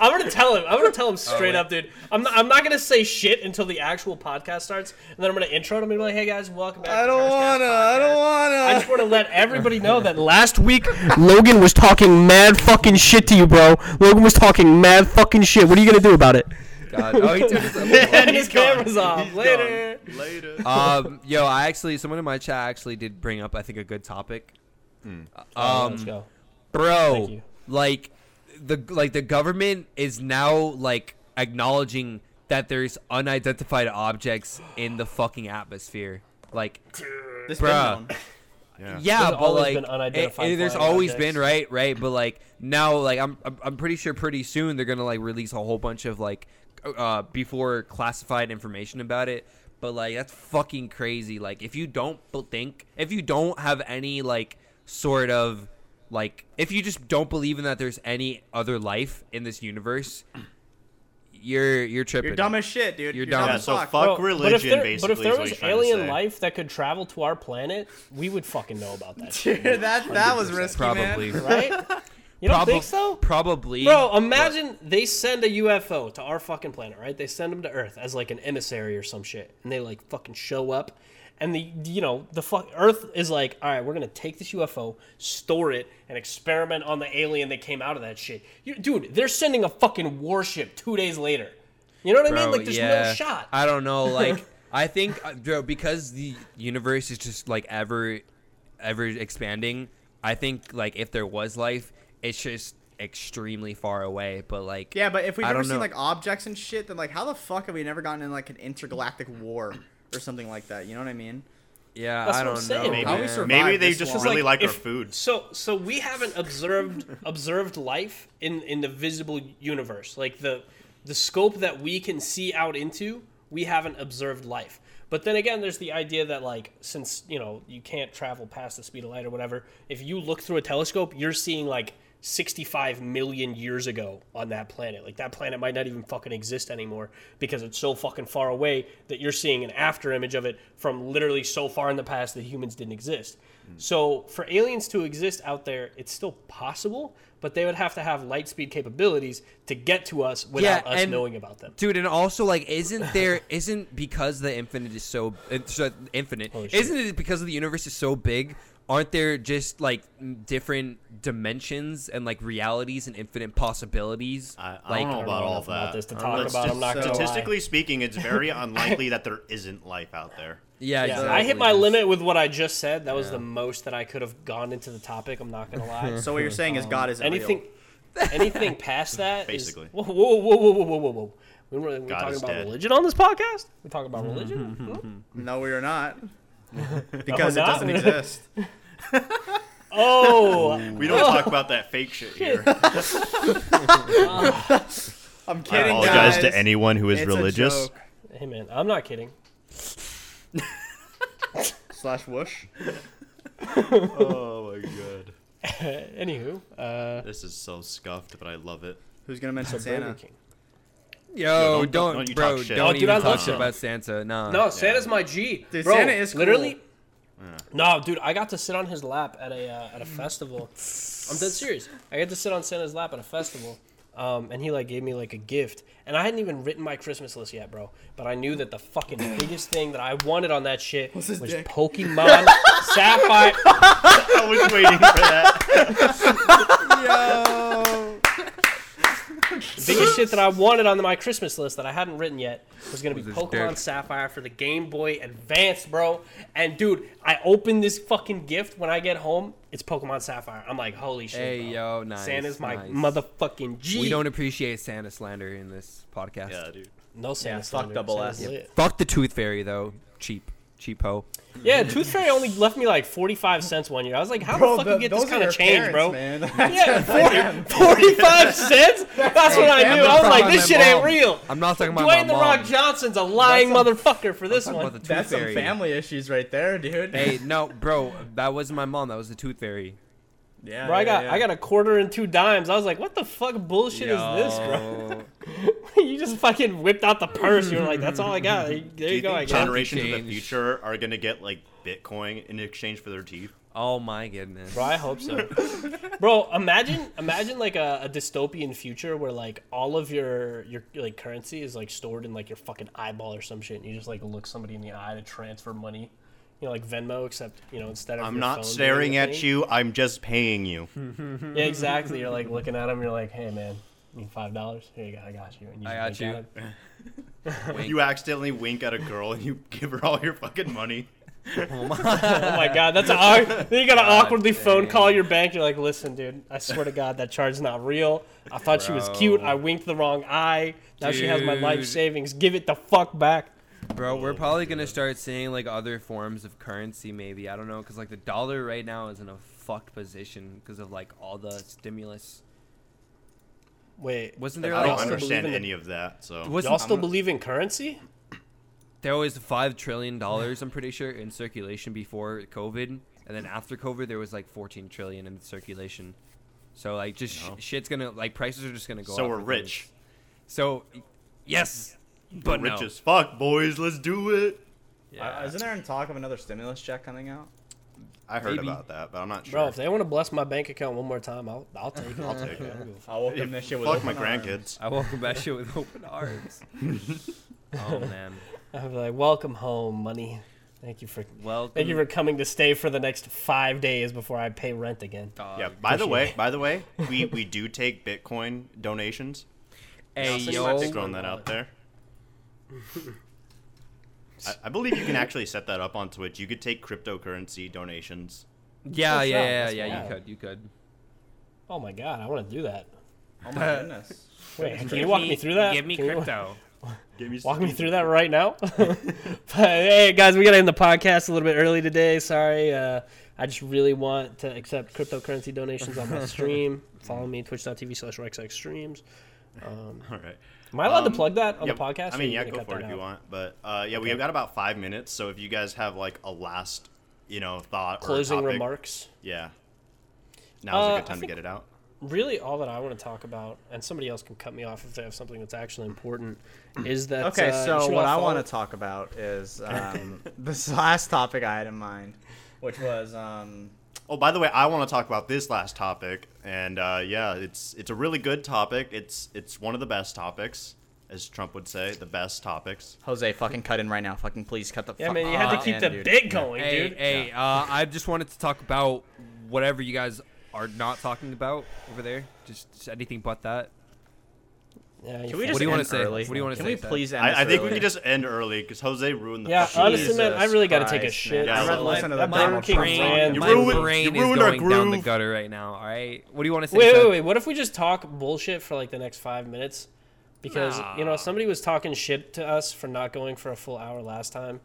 I'm gonna tell him straight up, dude. I'm not gonna say shit until the actual podcast starts, and then I'm gonna intro him and be like, "Hey guys, welcome back." I don't wanna. I just wanna let everybody know that last week Logan was talking mad fucking shit to you, bro. Logan was talking mad fucking shit. What are you gonna do about it? God. Oh, he took his and his camera's off. He's Later. Yo, someone in my chat actually did bring up, I think, a good topic. Let's go, bro. Like the government is now like acknowledging that there's unidentified objects in the fucking atmosphere. Like, bruh. Yeah, but like, there's always been, right? But like, now, like, I'm pretty sure pretty soon they're gonna like release a whole bunch of like, before classified information about it. But like, that's fucking crazy. Like, if you don't have any like sort of like, if you just don't believe in that there's any other life in this universe. You're tripping. You're dumb as shit, dude. You're dumb as fuck. So fuck religion, basically. But if there was alien life that could travel to our planet, we would fucking know about that. Dude, that was risky, probably. Man. Right? You don't think so? Probably. Bro, imagine they send a UFO to our fucking planet, right? They send them to Earth as like an emissary or some shit, and they like fucking show up, and Earth is like, all right, we're gonna take this UFO, store it, and experiment on the alien that came out of that shit. Dude, they're sending a fucking warship 2 days later. You know what I mean? Like, there's no shot. I don't know. Like, I think because the universe is just like ever expanding, I think like if there was life, it's just extremely far away. But like, yeah, but if we've ever seen like objects and shit, then like how the fuck have we never gotten in like an intergalactic war or something like that? You know what I mean? Yeah, that's I don't know. Maybe they just really like our food. So we haven't observed life in the visible universe, like the scope that we can see out into. We haven't observed life. But then again, there's the idea that, like, since, you know, you can't travel past the speed of light or whatever, if you look through a telescope, you're seeing, like, 65 million years ago on that planet. Like, that planet might not even fucking exist anymore because it's so fucking far away that you're seeing an after image of it from literally so far in the past that humans didn't exist. Mm. So for aliens to exist out there, it's still possible, but they would have to have light speed capabilities to get to us without us knowing about them. Dude, and also, like, because the infinite is so infinite, isn't it because the universe is so big, aren't there just, like, different dimensions and, like, realities and infinite possibilities? I don't know about all that. Statistically speaking, it's very unlikely that there isn't life out there. Yeah, exactly. I hit my limit with what I just said. That was the most that I could have gone into the topic. I'm not going to lie. So what you're saying is God isn't real. Anything past that basically. Is... Whoa. We're talking about religion on this podcast? We're talking about religion? Mm-hmm. No, we are not. Because it doesn't exist. We don't talk about that fake shit here. I'm kidding, guys. I apologize to anyone who is religious. Hey, man, I'm not kidding. /whoosh. Oh my god. Anywho, this is so scuffed, but I love it. Who's gonna mention Santa? Yo, don't even talk shit about Santa. No, Santa's my G. Dude, bro, Santa is cool. Literally. Yeah. No, dude, I got to sit on his lap at a festival. I'm dead serious. I got to sit on Santa's lap at a festival. And he, like, gave me, like, a gift. And I hadn't even written my Christmas list yet, bro. But I knew that the fucking biggest thing that I wanted on that shit was dick? Pokemon Sapphire. I was waiting for that. Yo. The biggest shit that I wanted on my Christmas list that I hadn't written yet was going to be Pokemon Sapphire for the Game Boy Advance, bro. And, dude, I opened this fucking gift when I get home. It's Pokemon Sapphire. I'm like, holy shit, yo, nice. Santa's my motherfucking G. We don't appreciate Santa slander in this podcast. Yeah, dude. No Santa slander. Fuck double S. Yeah. Fuck the Tooth Fairy, though. Cheapo. Yeah, Tooth Fairy only left me like 45 cents one year. I was like, how the fuck you get this kind of change, bro? Man. Yeah, 45 cents? That's what I knew. I was like, this shit ain't real. I'm not talking about Dwayne The Rock Johnson's a lying motherfucker for this one. That's some family issues right there, dude. Hey, no, bro, that wasn't my mom. That was the Tooth Fairy. Yeah, bro, I got $25 and 2 dimes. I was like, what the fuck bullshit is this, bro? You just fucking whipped out the purse. You were like, that's all I got. There you go, I guess. Generations in the future are going to get, like, Bitcoin in exchange for their teeth. Oh, my goodness. Bro, I hope so. Bro, imagine like, a dystopian future where, like, all of your like, currency is, like, stored in, like, your fucking eyeball or some shit. And you just, like, look somebody in the eye to transfer money. You know, like Venmo, except, you know, instead of I'm your not staring at you, I'm just paying you. Yeah, exactly. You're, like, looking at him. You're like, hey, man, you need $5? Here you go. I got you. And you You accidentally wink at a girl and you give her all your fucking money. Oh my god, that's then you gotta awkwardly phone call your bank. You're like, listen, dude, I swear to God, that charge's not real. I thought she was cute. I winked the wrong eye. Now she has my life savings. Give it the fuck back. Bro, we're probably going to start seeing, like, other forms of currency, maybe. I don't know, because, like, the dollar right now is in a fucked position because of, like, all the stimulus. Wait. Wasn't there, like, I don't understand any of that, so. Y'all still believe in currency? There was $5 trillion, I'm pretty sure, in circulation before COVID. And then after COVID, there was, like, $14 trillion in circulation. So, like, just shit's going to, like, prices are just going to go up. So we're rich. So, yes. But rich as fuck, boys. Let's do it. Yeah. Isn't there in talk of another stimulus check coming out? I heard about that, but I'm not sure. Bro, if they want to bless my bank account one more time, I'll take it. I'll take it. I'll welcome that shit with open arms. Fuck my grandkids. I welcome that shit with open arms. Oh, man. I'm like, welcome home, money. Thank you for coming to stay for the next 5 days before I pay rent again. Yeah. By the way, we do take Bitcoin donations. Hey, yo, just throwing that out there. I believe you can actually set that up on Twitch. You could take cryptocurrency donations. Yeah. You could. Oh my god, I want to do that. Oh my goodness. Wait, can you walk me through that? Give me crypto. Walk me through that right now. But, hey guys, we got to end the podcast a little bit early today. Sorry. I just really want to accept cryptocurrency donations on my stream. Follow me, twitch.tv/rexxstreams. All right. Am I allowed to plug that on the podcast? I mean, yeah, go for it if you want. But we've got about 5 minutes. So if you guys have like a last, thought closing or remarks, now's a good time to get it out. Really, all that I want to talk about, and somebody else can cut me off if they have something that's actually important, is that... Okay, so what I want to talk about is this last topic I had in mind, which was... Oh, by the way, I want to talk about this last topic, and it's a really good topic. It's one of the best topics, as Trump would say, the best topics. Jose, fucking cut in right now. Fucking please cut the... Yeah, man, you had to keep the bit going, dude. Hey, I just wanted to talk about whatever you guys... are not talking about over there. Just anything but that. Yeah, can we just What do you want to say? Please end I think early. We can just end early because Jose ruined the fucking honestly, man, I really got to take a shit. Yeah, so listen to that Burger King brand. You ruined our groove. Down the gutter right now, all right? What do you want to say? Wait. What if we just talk bullshit for like the next 5 minutes? Because, somebody was talking shit to us for not going for a full hour last time.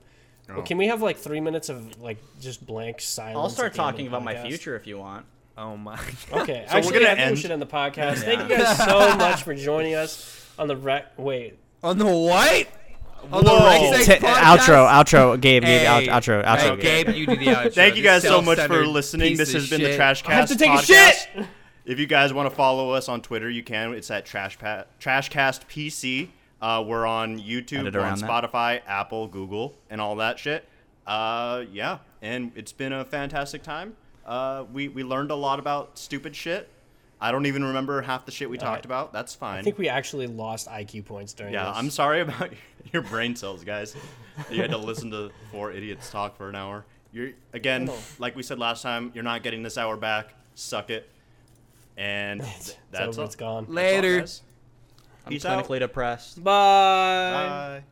Oh. Well, can we have like 3 minutes of like just blank silence? I'll start talking about my future if you want. Oh my God. Okay, so we should end the podcast. Yeah. Thank you guys so much for joining us on the on the what? On the outro, Gabe. Gabe, you do the outro. Thank you guys so much for listening. This has been the Trash Cast. I have to take a shit. If you guys want to follow us on Twitter, you can. It's at Trashcast PC. We're on YouTube, we're on Spotify, Apple, Google, and all that shit. And it's been a fantastic time. We learned a lot about stupid shit. I don't even remember half the shit we talked about. That's fine. I think we actually lost IQ points during this. Yeah, I'm sorry about your brain cells, guys. You had to listen to 4 idiots talk for an hour. Like we said last time, you're not getting this hour back. Suck it. And that's over. It's gone. Later. I'm clinically depressed. Bye.